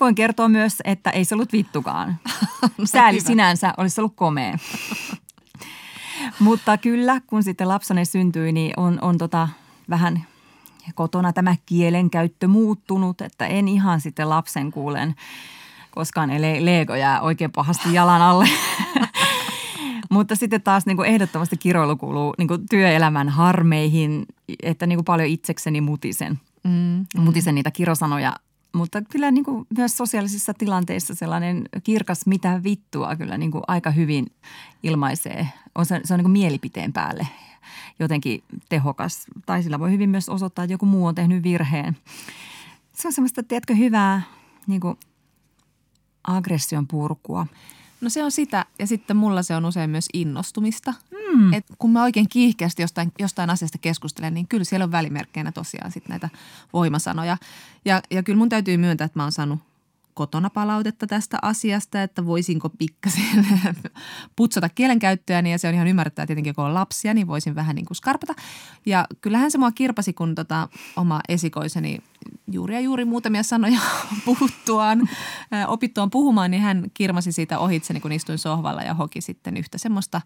Voin kertoa myös, että ei se ollut vittukaan. Sääli sinänsä, olisi ollut komea. Mutta kyllä, kun sitten lapseni syntyi, niin on vähän kotona tämä kielenkäyttö muuttunut, että en ihan sitten lapsen kuulen, koskaan ei Lego jää oikein pahasti jalan alle. Mutta sitten taas niin kuin ehdottomasti kiroilu kuuluu niin kuin työelämän harmeihin, että niin kuin paljon itsekseni mutisen niitä kirosanoja. Mutta kyllä niin kuin myös sosiaalisissa tilanteissa sellainen kirkas mitä vittua kyllä niin kuin aika hyvin ilmaisee. Se on niin kuin mielipiteen päälle jotenkin tehokas. Tai sillä voi hyvin myös osoittaa, että joku muu on tehnyt virheen. Se on semmoista, tiedätkö, hyvää niin kuin aggression purkua. No se on sitä ja sitten mulla se on usein myös innostumista. Et kun mä oikein kiihkeästi jostain asiasta keskustelen, niin kyllä siellä on välimerkkeinä tosiaan sit näitä voimasanoja. Ja kyllä mun täytyy myöntää, että mä oon saanut kotona palautetta tästä asiasta, että voisinko pikkasen putsata kielenkäyttöäni ja se on ihan ymmärrettävää tietenkin, kun on lapsia, niin voisin vähän niin kuin skarpata. Ja kyllähän se mua kirpasi, kun oma esikoiseni juuri muutamia sanoja puhuttuaan opittuaan puhumaan, niin hän kirmasi siitä ohitseni, kun istuin sohvalla ja hoki sitten yhtä semmoista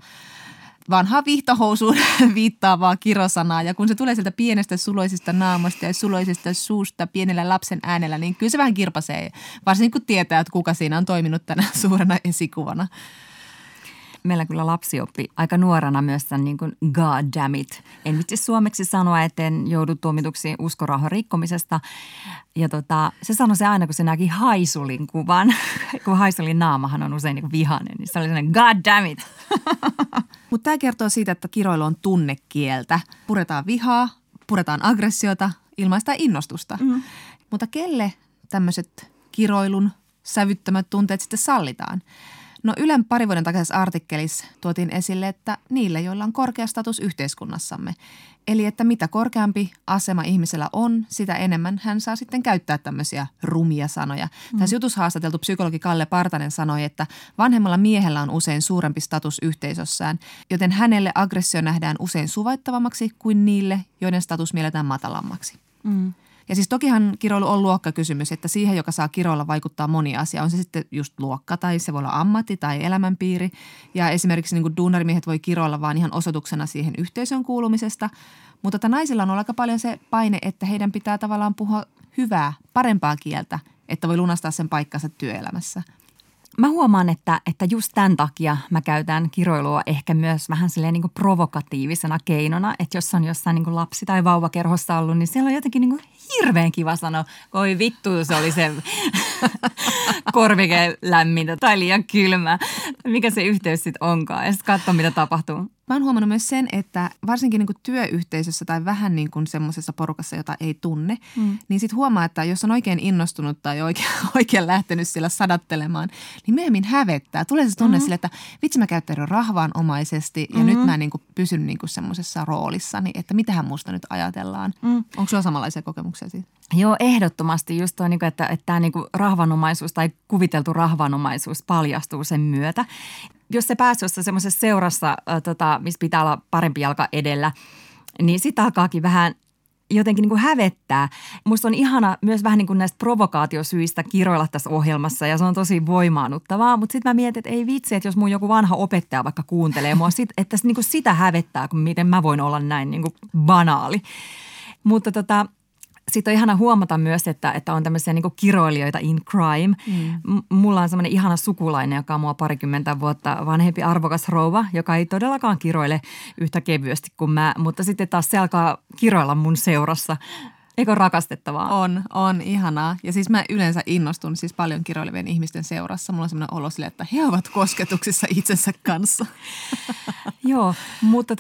vanhaa viihtahousuun viittaavaa kirosanaa. Ja kun se tulee sieltä pienestä suloisesta naamasta ja suloisesta suusta pienellä lapsen äänellä, niin kyllä se vähän kirpasee. Varsinkin kun tietää, että kuka siinä on toiminut tänä suurena esikuvana. meillä kyllä lapsi oppi aika nuorana myös tämän niin kuin God damn it. En vitsi suomeksi sanoa, etten joudu tuomituksi uskorauhan rikkomisesta. Ja se sanoi se aina, kun se näki Haisulin kuvan, kun Haisulin naamahan on usein niin vihainen, niin se oli sellainen God damn it. Mutta tämä kertoo siitä, että kiroilu on tunnekieltä. Puretaan vihaa, puretaan aggressiota, ilmaistaan innostusta. Mm-hmm. Mutta kelle tämmöiset kiroilun sävyttömät tunteet sitten sallitaan? No Ylen pari vuoden takaisessa artikkelissa tuotiin esille, että niille, joilla on korkea status yhteiskunnassamme. Eli että mitä korkeampi asema ihmisellä on, sitä enemmän hän saa sitten käyttää tämmöisiä rumia sanoja. Mm. Tässä jutussa haastateltu psykologi Kalle Partanen sanoi, että vanhemmalla miehellä on usein suurempi status yhteisössään, joten hänelle aggressio nähdään usein suvaittavammaksi kuin niille, joiden status mielletään matalammaksi. Mm. Ja siis tokihan kiroilu on luokkakysymys, että siihen, joka saa kiroilla, vaikuttaa moni asia. On se sitten just luokka tai se voi olla ammatti tai elämänpiiri. Ja esimerkiksi niin kuin duunarimiehet voi kiroilla vaan ihan osoituksena siihen yhteisön kuulumisesta. Mutta että naisilla on ollut aika paljon se paine, että heidän pitää tavallaan puhua hyvää, parempaa kieltä, että voi lunastaa sen paikkansa työelämässä. Mä huomaan, että just tämän takia mä käytän kiroilua ehkä myös vähän silleen niin kuin provokatiivisena keinona. Että jos on jossain niin kuin lapsi- tai vauvakerhossa ollut, niin siellä on jotenkin niin kuin hirveän kiva sanoa, oi vittu, se oli se korvike lämmintä tai liian kylmä. Mikä se yhteys sitten onkaan ja sitten katsoa, mitä tapahtuu. Mä oon huomannut myös sen, että varsinkin niin kuin työyhteisössä tai vähän niin kuin semmoisessa porukassa, jota ei tunne, niin sitten huomaa, että jos on oikein innostunut tai oikein lähtenyt siellä sadattelemaan, niin myöhemmin hävettää. Tulee se tunne sille, että vitsi mä käyttäydyn rahvaanomaisesti ja nyt mä niin kuin pysyn niin kuin semmoisessa roolissani, että mitähän musta nyt ajatellaan. Onko sulla samanlaisia kokemuksia siitä? Joo, ehdottomasti just toi, että tämä rahvanomaisuus tai kuviteltu rahvanomaisuus paljastuu sen myötä. Jos se pääsee jossain semmoisessa seurassa, missä pitää olla parempi jalka edellä, niin sitä alkaakin vähän jotenkin niin kuin hävettää. Musta on ihana myös vähän niin kuin näistä provokaatiosyistä kiroilla tässä ohjelmassa ja se on tosi voimaannuttavaa. Mutta sitten mä mietin, että ei vitsi, että jos mun joku vanha opettaja vaikka kuuntelee mua, että niin kuin sitä hävettää, kun miten mä voin olla näin niin kuin banaali. Mutta sitten on ihana huomata myös, että on tämmöisiä niin kuin kiroilijoita in crime. Mulla on semmoinen ihana sukulainen, joka on mua 20 vuotta vanhempi arvokas rouva, joka ei todellakaan kiroile yhtä kevyesti kuin mä. Mutta sitten taas se alkaa kiroilla mun seurassa. Eikö rakastettavaa? On ihanaa. Ja siis mä yleensä innostun siis paljon kiroilevien ihmisten seurassa. Mulla on semmoinen olo sille, että he ovat kosketuksissa itsensä kanssa. Joo, mutta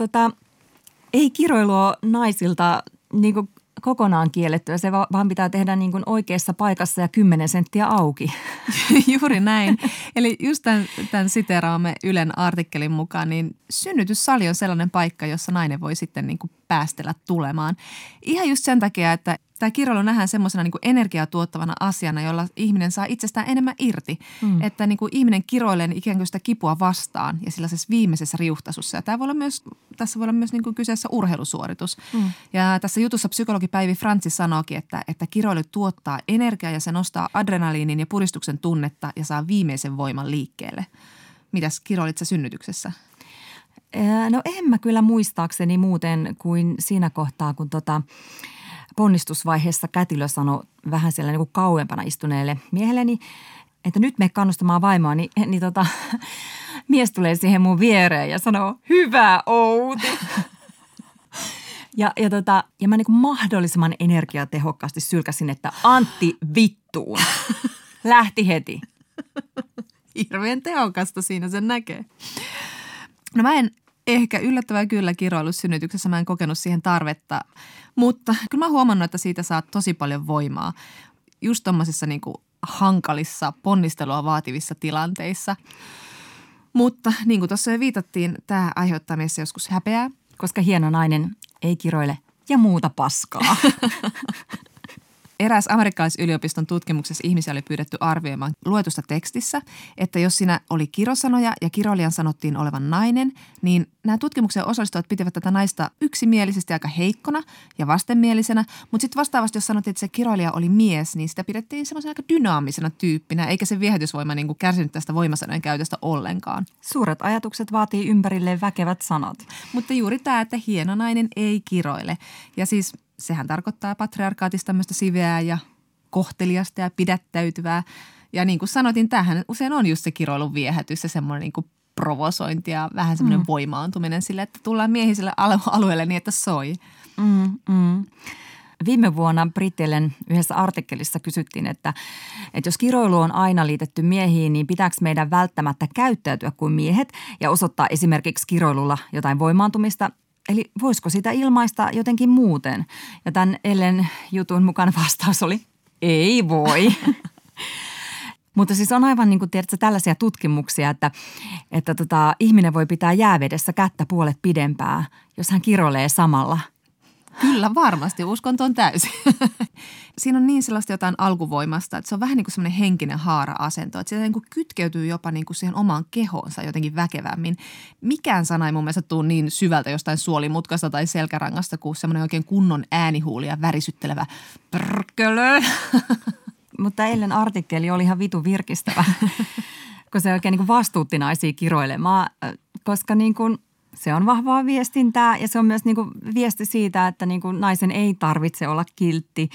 ei kiroilua naisilta niinku kokonaan kiellettyä. Se vaan pitää tehdä niin kuin oikeassa paikassa ja 10 senttiä auki. Juuri näin. Eli just tämän siteeraamme Ylen artikkelin mukaan, niin synnytyssali on sellainen paikka, jossa nainen voi sitten niin kuin päästellä tulemaan. Ihan just sen takia, että tämä kiroilu nähdään semmoisena niin kuin energiaa tuottavana asiana, jolla ihminen saa itsestään enemmän irti. Että niin kuin ihminen kiroilee niin ikään kuin sitä kipua vastaan ja sellaisessa viimeisessä riuhtasussa. Ja tässä voi olla myös niin kuin kyseessä urheilusuoritus. Ja tässä jutussa psykologi Päivi Frantsi sanookin, että kiroilu tuottaa energiaa ja se nostaa adrenaliinin ja puristuksen tunnetta ja saa viimeisen voiman liikkeelle. Mitäs kiroilit sä synnytyksessä? No en mä kyllä muistaakseni muuten kuin siinä kohtaa, kun ponnistusvaiheessa kätilö sanoi vähän siellä niin kuin kauempana istuneelle miehelleni, että nyt me kannustamaan vaimoa, niin mies tulee siihen mun viereen ja sanoo, hyvä Outi. Ja mä niin kuin mahdollisimman energiatehokkaasti sylkäsin, että Antti vittuun. Lähti heti. Hirveän tehokasta siinä sen näkee. No mä en ehkä yllättävää kyllä kiroillut synnytyksessä, mä en kokenut siihen tarvetta, mutta kyllä mä huomannut, että siitä saa tosi paljon voimaa just tommosissa niinku hankalissa, ponnistelua vaativissa tilanteissa. Mutta niin kuin tuossa jo viitattiin, tämä aiheuttaa meissä joskus häpeää. Koska hieno nainen ei kiroile ja muuta paskaa. Eräs amerikkalaisyliopiston tutkimuksessa ihmisiä oli pyydetty arvioimaan luetusta tekstissä, että jos siinä oli kirosanoja ja kiroilijan sanottiin olevan nainen, niin nämä tutkimuksen osallistujat pitivät tätä naista yksimielisesti aika heikkona ja vastenmielisenä, mutta sitten vastaavasti, jos sanottiin, että se kiroilija oli mies, niin sitä pidettiin semmoisena aika dynaamisena tyyppinä, eikä se viehätysvoima niin kuin kärsinyt tästä voimasanojen käytöstä ollenkaan. Suuret ajatukset vaatii ympärilleen väkevät sanat. Mutta juuri tämä, että hieno nainen ei kiroile ja siis sehän tarkoittaa patriarkaatista tämmöistä siveää ja kohteliasta ja pidättäytyvää. Ja niin kuin sanoitin, tämähän usein on just se kiroilun viehätys ja semmoinen niin kuin provosointi ja vähän semmoinen voimaantuminen sille, että tullaan miehiselle alueelle niin, että soi. Viime vuonna Britellen yhdessä artikkelissa kysyttiin, että jos kiroilu on aina liitetty miehiin, niin pitääkö meidän välttämättä käyttäytyä kuin miehet ja osoittaa esimerkiksi kiroilulla jotain voimaantumista? Eli voisiko sitä ilmaista jotenkin muuten? Ja tämän Ellen jutun mukaan vastaus oli, ei voi. Mutta siis on aivan niin kuin tiedätkö, tällaisia tutkimuksia, että ihminen voi pitää jäävedessä kättä puolet pidempään, jos hän kiroilee samalla. Kyllä varmasti, uskonto on täysin. Siinä on niin sellaista jotain alkuvoimasta, että se on vähän niin kuin semmoinen henkinen haara-asento. Että se niin kuin kytkeytyy jopa niin kuin siihen omaan kehoonsa jotenkin väkevämmin. Mikään sana ei mun mielestä tule niin syvältä jostain suolimutkasta tai selkärangasta kuin semmoinen oikein kunnon äänihuuli ja värisyttelevä prrkölö. Mutta Ellen artikkeli oli ihan vitu virkistävä, kun se oikein niin kuin vastuutti naisia kiroilemaan, koska niin kuin se on vahvaa viestintää ja se on myös niin kuin viesti siitä, että niin kuin naisen ei tarvitse olla kiltti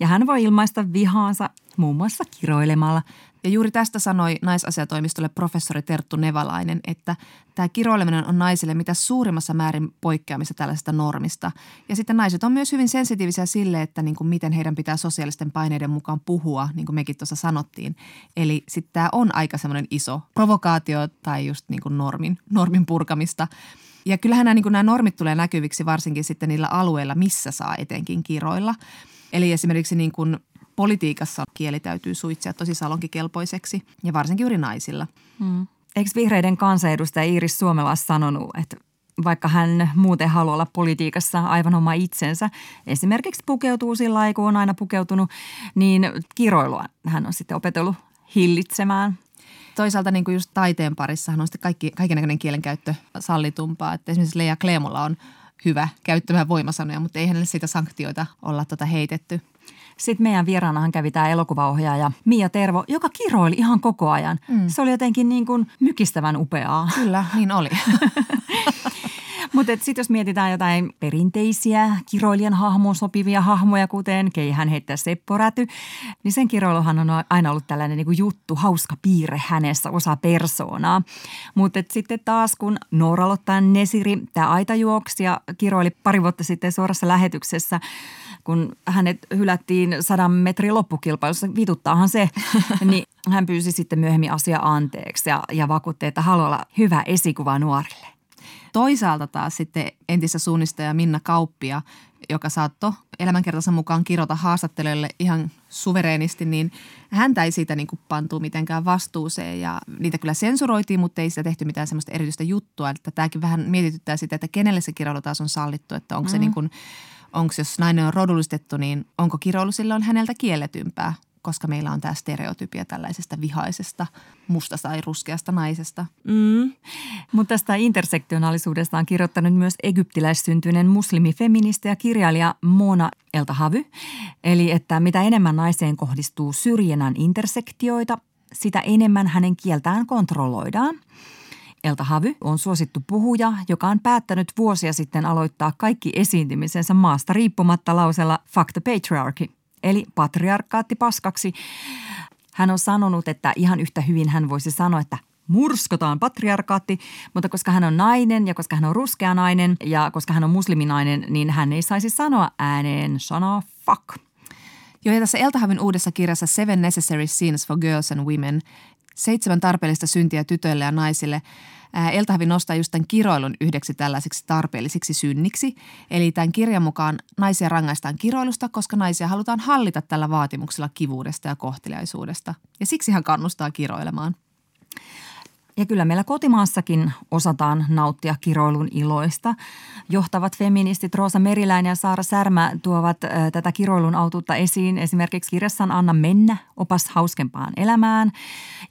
ja hän voi ilmaista vihaansa muun muassa kiroilemalla. Ja juuri tästä sanoi naisasiatoimistolle professori Terttu Nevalainen, että tämä kiroileminen on naisille mitä suurimmassa määrin poikkeamista tällaisesta normista. Ja sitten naiset on myös hyvin sensitiivisiä sille, että niin kuin miten heidän pitää sosiaalisten paineiden mukaan puhua, niin kuin mekin tuossa sanottiin. Eli sitten tämä on aika semmoinen iso provokaatio tai just niin kuin normin purkamista. Ja kyllähän nämä, niin kuin nämä normit tulee näkyviksi varsinkin sitten niillä alueilla, missä saa etenkin kiroilla. Eli esimerkiksi niin kuin politiikassa kieli täytyy suitsia tosi salonkikelpoiseksi ja varsinkin juuri naisilla. Eikö vihreiden kansanedustaja Iiris Suomela sanonut, että vaikka hän muuten haluaa olla politiikassa aivan oma itsensä, esimerkiksi pukeutuu sillä lailla, kun on aina pukeutunut, niin kiroilua hän on sitten opetellut hillitsemään. Toisaalta niin kuin just taiteen parissahan on sitten kaikennäköinen kielenkäyttö sallitumpaa, että esimerkiksi Leija Klemola on hyvä käyttämään voimasanoja, mutta ei hänelle siitä sanktioita olla heitetty. Sitten meidän vieraanahan kävi tämä elokuvaohjaaja Mia Tervo, joka kiroili ihan koko ajan. Se oli jotenkin niin kuin mykistävän upeaa. Kyllä, niin oli. Mutta sitten jos mietitään jotain perinteisiä kiroilijan hahmoon sopivia hahmoja, kuten keihään heittää Seppo Räty, niin sen kiroiluhan on aina ollut tällainen niin kuin juttu, hauska piirre hänessä, osa persoonaa. Mutta sitten taas kun Nooralotta Neziri, tämä aitajuoksija, kiroili pari vuotta sitten suorassa lähetyksessä, kun hänet hylättiin 100 metrin loppukilpailussa, vituttaahan se, niin hän pyysi sitten myöhemmin asia anteeksi ja vakuutti, että haluaa olla hyvä esikuva nuorille. Toisaalta taas sitten entistä suunnistaja Minna Kauppia, joka saattoi elämänkertansa mukaan kirota haastattelijoille ihan suvereenisti, niin häntä ei siitä niin kuin pantu mitenkään vastuuseen ja niitä kyllä sensuroitiin, mutta ei sitä tehty mitään semmoista erityistä juttua. Että tämäkin vähän mietityttää sitä, että kenelle se kiroilu taas on sallittu, että onko se niin kuin, jos nainen on rodullistettu, niin onko kiroilu silloin häneltä kielletympää, koska meillä on tämä stereotypia tällaisesta vihaisesta, mustasta tai ruskeasta naisesta. Mutta tästä intersektionaalisuudesta on kirjoittanut myös egyptiläissyntyinen muslimifeministi ja kirjailija Mona Eltahawy. Eli että mitä enemmän naiseen kohdistuu syrjinnän intersektioita, sitä enemmän hänen kieltään kontrolloidaan. Eltahawy on suosittu puhuja, joka on päättänyt vuosia sitten aloittaa kaikki esiintymisensä maasta riippumatta lauseella fuck the patriarchy, eli patriarkaatti paskaksi. Hän on sanonut, että ihan yhtä hyvin hän voisi sanoa, että murskataan patriarkaatti, mutta koska hän on nainen ja koska hän on ruskea nainen ja koska hän on musliminainen, niin hän ei saisi sanoa ääneen sanaa fuck. Joo, ja tässä Eltahavyn uudessa kirjassa 7 Necessary Sins for Girls and Women – 7 tarpeellista syntiä tytöille ja naisille. Eltahawy nostaa just tämän kiroilun yhdeksi tällaiseksi tarpeellisiksi synniksi. Eli tämän kirjan mukaan naisia rangaistaan kiroilusta, koska naisia halutaan hallita tällä vaatimuksella kivuudesta ja kohteliaisuudesta. Ja siksi hän kannustaa kiroilemaan. Ja kyllä meillä kotimaassakin osataan nauttia kiroilun iloista. Johtavat feministit Roosa Meriläinen ja Saara Särmä tuovat tätä kiroilun autuutta esiin. Esimerkiksi kirjassaan Anna mennä, opas hauskempaan elämään.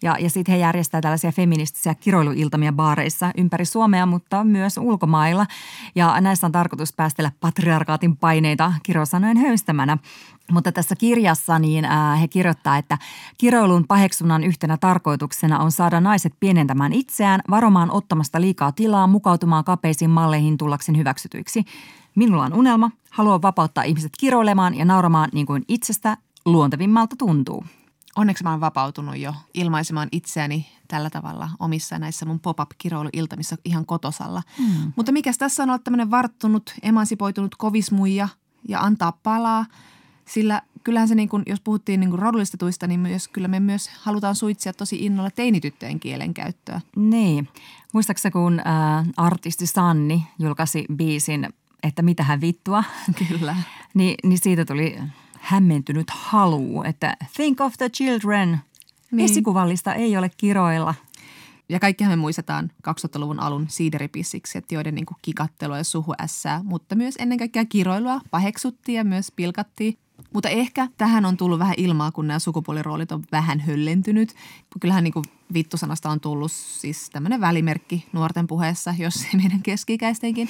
Ja sitten he järjestää tällaisia feministisiä kiroiluiltamia baareissa ympäri Suomea, mutta myös ulkomailla. Ja näissä on tarkoitus päästellä patriarkaatin paineita kirosanojen höystämänä. Mutta tässä kirjassa niin he kirjoittaa, että kiroilun paheksunnan yhtenä tarkoituksena on saada naiset pienentämään itseään, varomaan ottamasta liikaa tilaa, mukautumaan kapeisiin malleihin tullakseen hyväksytyiksi. Minulla on unelma, haluan vapauttaa ihmiset kiroilemaan ja nauramaan niin kuin itsestä luontevimmalta tuntuu. Onneksi mä oon vapautunut jo ilmaisemaan itseäni tällä tavalla omissa näissä mun pop-up-kiroiluilta, missä ihan kotosalla. Mm. Mutta mikäs tässä on ollut tämmöinen varttunut, emansipoitunut kovismuija ja antaa palaa, sillä kyllähän se niin kuin, jos puhuttiin niin kuin rodullistetuista, niin myös, kyllä me myös halutaan suitsia tosi innolla teinityttöjen kielenkäyttöä. Niin. Muistaakseni kun artisti Sanni julkaisi biisin, että mitähän vittua, kyllä. niin siitä tuli hämmentynyt haluu, että think of the children. Niin. Esikuvallista ei ole kiroilla. Ja kaikkihan me muistetaan 2000-luvun alun siideripissiksi, että joiden niin kuin kikattelua ja suhuässää, mutta myös ennen kaikkea kiroilua paheksuttiin ja myös pilkattiin. Mutta ehkä tähän on tullut vähän ilmaa, kun nämä sukupuoliroolit on vähän höllentynyt. Kyllähän niin kuin vittusanasta on tullut siis tämmöinen välimerkki nuorten puheessa, jos ei meidän keski-ikäistenkin.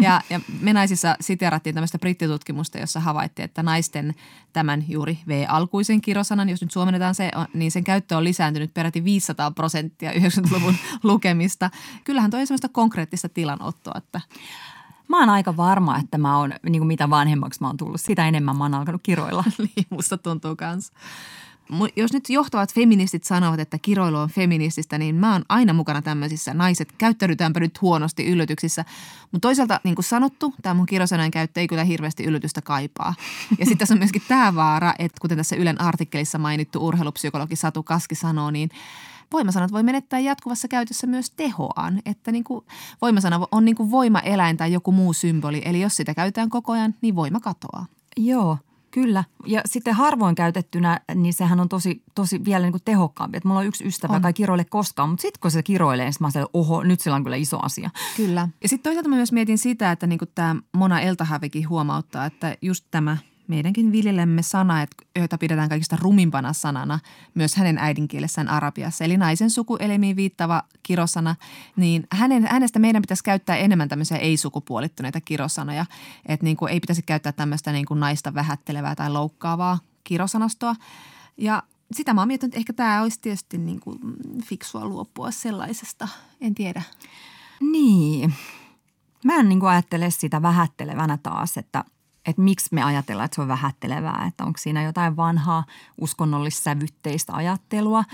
Ja me naisissa siteerattiin tämmöistä brittitutkimusta, jossa havaittiin, että naisten tämän juuri V-alkuisen kirosanan, jos nyt suomennetaan se, niin sen käyttö on lisääntynyt peräti 500% 90-luvun lukemista. Kyllähän toi on semmoista konkreettista tilanottoa, että... Mä oon aika varma, että mä oon, niin kuin mitä vanhemmaksi mä oon tullut, sitä enemmän mä oon alkanut kiroilla. Niin, musta tuntuu kans. Jos nyt johtavat feministit sanovat, että kiroilu on feminististä, niin mä oon aina mukana tämmöisissä naiset käyttäydytäänpä nyt huonosti yllytyksissä. Mutta toisaalta, niin kuin sanottu, tämä mun kirosanojen käyttö ei kyllä hirveästi yllytystä kaipaa. Ja sitten tässä on myöskin tämä vaara, että kuten tässä Ylen artikkelissa mainittu urheilupsykologi Satu Kaski sanoo, niin voimasanat voi menettää jatkuvassa käytössä myös tehoaan, että niin kuin voimasana on niin kuin voimaeläin tai joku muu symboli. Eli jos sitä käytetään koko ajan, niin voima katoaa. Joo, kyllä. Ja sitten harvoin käytettynä, niin sehän on tosi vielä niin kuin tehokkaampi. Että mulla on yksi ystävä, joka ei kiroile koskaan, mutta sitten kun se kiroilee, niin mä sanon, oho, nyt sillä on kyllä iso asia. Kyllä. Ja sitten toisaalta mä myös mietin sitä, että niin kuin tämä Mona Eltahawykin huomauttaa, että just tämä meidänkin viljelemme sanat, joita pidetään kaikista rumimpana sanana, myös hänen äidinkielessään arabiassa. Eli naisen sukuelimiin viittava kirosana, niin hänestä meidän pitäisi käyttää enemmän tämmöisiä ei-sukupuolittuneita kirosanoja. Että niin kuin ei pitäisi käyttää tämmöistä niin kuin naista vähättelevää tai loukkaavaa kirosanastoa. Ja sitä mä oon miettinyt, että ehkä tämä olisi tietysti niin kuin fiksua luopua sellaisesta. En tiedä. Niin. Mä en niin kuin ajattele sitä vähättelevänä taas, että miksi me ajatellaan, että se on vähättelevää, että onko siinä jotain vanhaa uskonnollissävytteistä ajattelua,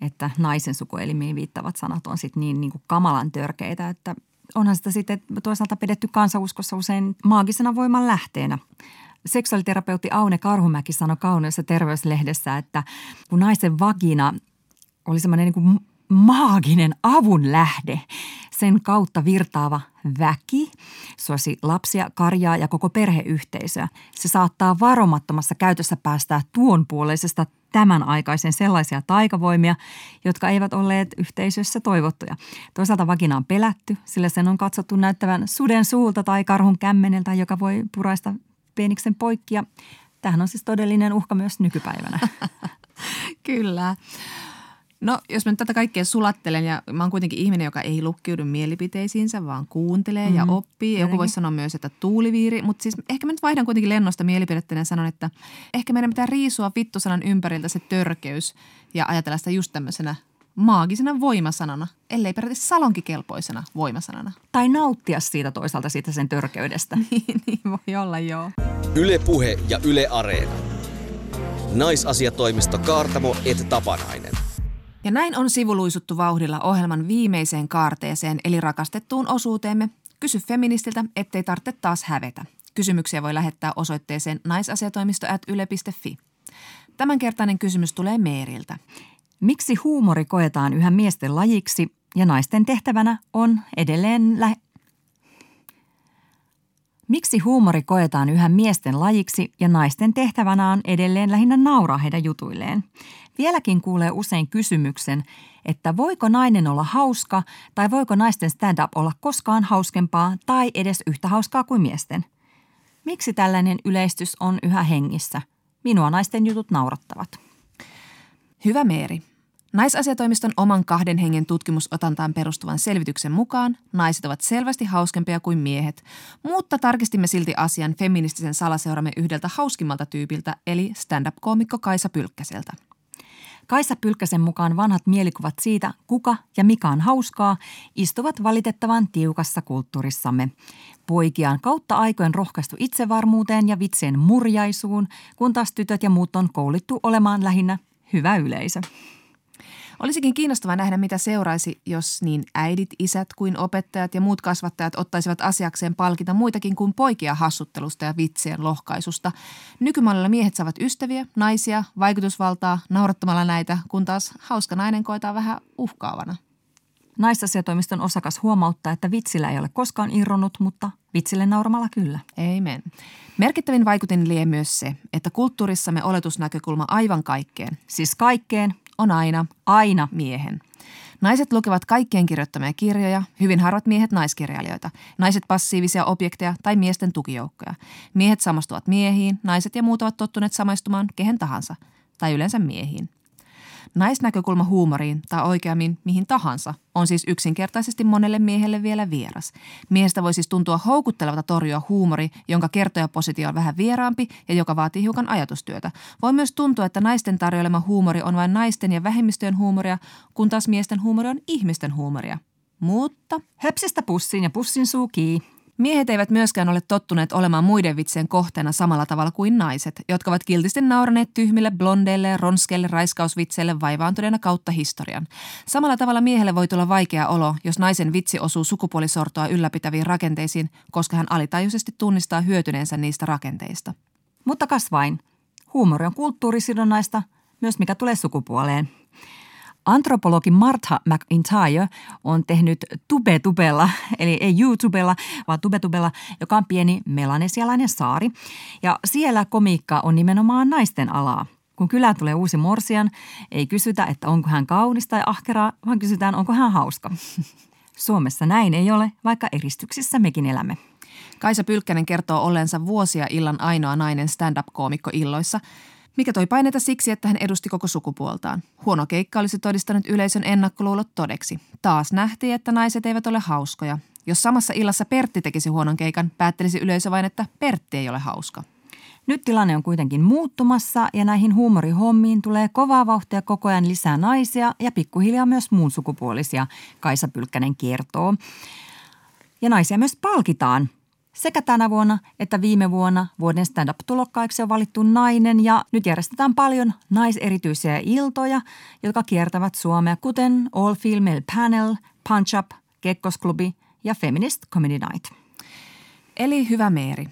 että naisen sukuelimiin viittavat sanat on sitten niin kuin kamalan törkeitä, että onhan sitä sitten toisaalta pidetty kansanuskossa usein maagisena voiman lähteenä. Seksuaaliterapeutti Aune Karhumäki sanoi Kauneudessa terveyslehdessä, että kun naisen vagina oli semmoinen niin kuin maaginen avun lähde, sen kautta virtaava väki suosi lapsia, karjaa ja koko perheyhteisöä. Se saattaa varomattomassa käytössä päästää tuon puoleisesta tämän aikaisen sellaisia taikavoimia, jotka eivät olleet yhteisössä toivottuja. Toisaalta vagina on pelätty, sillä sen on katsottu näyttävän suden suulta tai karhun kämmeneltä, joka voi puraista peeniksen poikki. Ja tämähän on siis todellinen uhka myös nykypäivänä. Kyllä. No, jos mä nyt tätä kaikkea sulattelen ja mä oon kuitenkin ihminen, joka ei lukkiudu mielipiteisiinsä, vaan kuuntelee ja oppii. Joku voisi sanoa myös, että tuuliviiri, mutta siis ehkä mä nyt vaihdan kuitenkin lennosta mielipidettä ja sanon, että ehkä meidän pitää riisua vittusanan ympäriltä se törkeys ja ajatella sitä just tämmöisenä maagisena voimasanana, ellei peräti salonkikelpoisena voimasanana. Tai nauttia siitä toisaalta siitä sen törkeydestä. Niin voi olla, joo. Yle Puhe ja Yle Areena. Naisasiatoimisto Kaartamo et Tapanainen. Ja näin on sivuluisuttu vauhdilla ohjelman viimeiseen kaarteeseen, eli rakastettuun osuuteemme. Kysy feministiltä, ettei tarvitse taas hävetä. Kysymyksiä voi lähettää osoitteeseen naisasiatoimisto@yle.fi. Tämänkertainen kysymys tulee Meeriltä. Miksi huumori koetaan yhä miesten lajiksi ja naisten tehtävänä on edelleen Miksi huumori koetaan yhä miesten lajiksi ja naisten tehtävänä on edelleen lähinnä nauraa heidän jutuilleen? Vieläkin kuulee usein kysymyksen, että voiko nainen olla hauska tai voiko naisten stand-up olla koskaan hauskempaa tai edes yhtä hauskaa kuin miesten. Miksi tällainen yleistys on yhä hengissä? Minua naisten jutut naurattavat. Hyvä Meeri. Naisasiatoimiston oman 2 hengen tutkimusotantaan perustuvan selvityksen mukaan naiset ovat selvästi hauskempia kuin miehet, mutta tarkistimme silti asian feministisen salaseuramme yhdeltä hauskimmalta tyypiltä eli stand-up-koomikko Kaisa Pylkkäseltä. Kaisa Pylkkäsen mukaan vanhat mielikuvat siitä, kuka ja mikä on hauskaa, istuvat valitettavan tiukassa kulttuurissamme. Poikia on kautta aikojen rohkaistu itsevarmuuteen ja vitsien murjaisuun, kun taas tytöt ja muut on koulittu olemaan lähinnä hyvä yleisö. Olisikin kiinnostavaa nähdä, mitä seuraisi, jos niin äidit, isät kuin opettajat ja muut kasvattajat ottaisivat asiakseen palkita muitakin kuin poikia hassuttelusta ja vitsien lohkaisusta. Nykymallilla miehet saavat ystäviä, naisia, vaikutusvaltaa, naurattamalla näitä, kun taas hauska nainen koetaan vähän uhkaavana. Naisasiatoimiston osakas huomauttaa, että vitsillä ei ole koskaan irronnut, mutta vitsille nauramalla kyllä. Amen. Merkittävin vaikutin lie myös se, että kulttuurissamme oletusnäkökulma aivan kaikkeen, siis kaikkeen, on aina miehen. Naiset lukevat kaikkien kirjoittamia kirjoja, hyvin harvat miehet naiskirjailijoita, naiset passiivisia objekteja tai miesten tukijoukkoja. Miehet samastuvat miehiin, naiset ja muut ovat tottuneet samaistumaan kehen tahansa tai yleensä miehiin. Naisnäkökulma huumoriin tai oikeammin mihin tahansa on siis yksinkertaisesti monelle miehelle vielä vieras. Miehestä voi siis tuntua houkuttelevalta torjua huumori, jonka kertojapositio on vähän vieraampi ja joka vaatii hiukan ajatustyötä. Voi myös tuntua, että naisten tarjoilema huumori on vain naisten ja vähemmistöjen huumoria, kun taas miesten huumori on ihmisten huumoria. Mutta höpsistä pussiin ja pussin suu kiinni. Miehet eivät myöskään ole tottuneet olemaan muiden vitsien kohteena samalla tavalla kuin naiset, jotka ovat kiltisti nauraneet tyhmille, blondeille ja ronskeille raiskausvitseille vaivaantuneena kautta historian. Samalla tavalla miehelle voi tulla vaikea olo, jos naisen vitsi osuu sukupuolisortoa ylläpitäviin rakenteisiin, koska hän alitajuisesti tunnistaa hyötyneensä niistä rakenteista. Mutta kas vain. Huumori on kulttuurisidonnaista, myös mikä tulee sukupuoleen. Antropologi Martha McIntyre on tehnyt Tubetubella, eli ei YouTubella, vaan Tubetubella, joka on pieni melanesialainen saari. Ja siellä komiikka on nimenomaan naisten alaa. Kun kylään tulee uusi morsian, ei kysytä, että onko hän kaunis tai ahkeraa, vaan kysytään, onko hän hauska. Suomessa näin ei ole, vaikka eristyksissä mekin elämme. Kaisa Pylkkänen kertoo olleensa vuosia illan ainoa nainen stand-up-koomikko illoissa – mikä toi paineita siksi, että hän edusti koko sukupuoltaan. Huono keikka olisi todistanut yleisön ennakkoluulot todeksi. Taas nähtiin, että naiset eivät ole hauskoja. Jos samassa illassa Pertti tekisi huonon keikan, päättelisi yleisö vain, että Pertti ei ole hauska. Nyt tilanne on kuitenkin muuttumassa ja näihin huumorihommiin tulee kovaa vauhtia koko ajan lisää naisia ja pikkuhiljaa myös muun sukupuolisia, Kaisa Pylkkänen kertoo. Ja naisia myös palkitaan. Sekä tänä vuonna että viime vuonna vuoden stand-up-tulokkaiksi on valittu nainen ja nyt järjestetään paljon naiserityisiä iltoja, jotka kiertävät Suomea, kuten All Female Panel, Punch Up, Kekkosklubi ja Feminist Comedy Night. Eli hyvä Meeri,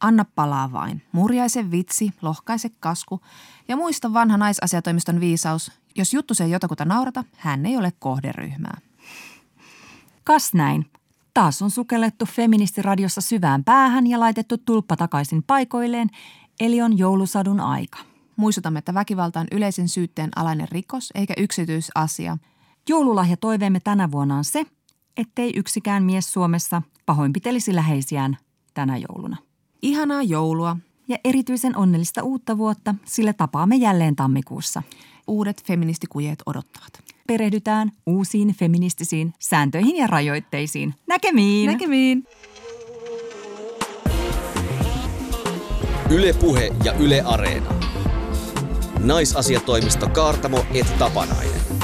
anna palaa vain. Murjaise vitsi, lohkaise kasku ja muista vanha naisasiatoimiston viisaus, jos juttus ei jotakuta naurata, hän ei ole kohderyhmää. Kas näin. Taas on sukellettu feministiradiossa syvään päähän ja laitettu tulppa takaisin paikoilleen, eli on joulusadun aika. Muistutamme, että väkivalta on yleisen syytteen alainen rikos eikä yksityisasia. Joululahja toiveemme tänä vuonna on se, ettei yksikään mies Suomessa pahoinpitelisi läheisiään tänä jouluna. Ihanaa joulua! Ja erityisen onnellista uutta vuotta, sillä tapaamme jälleen tammikuussa. Uudet feministikujeet odottavat. Perehdytään uusiin feministisiin sääntöihin ja rajoitteisiin. Näkemiin! Näkemiin! Yle Puhe ja Yle Areena. Naisasiatoimisto Kaartamo et Tapanainen.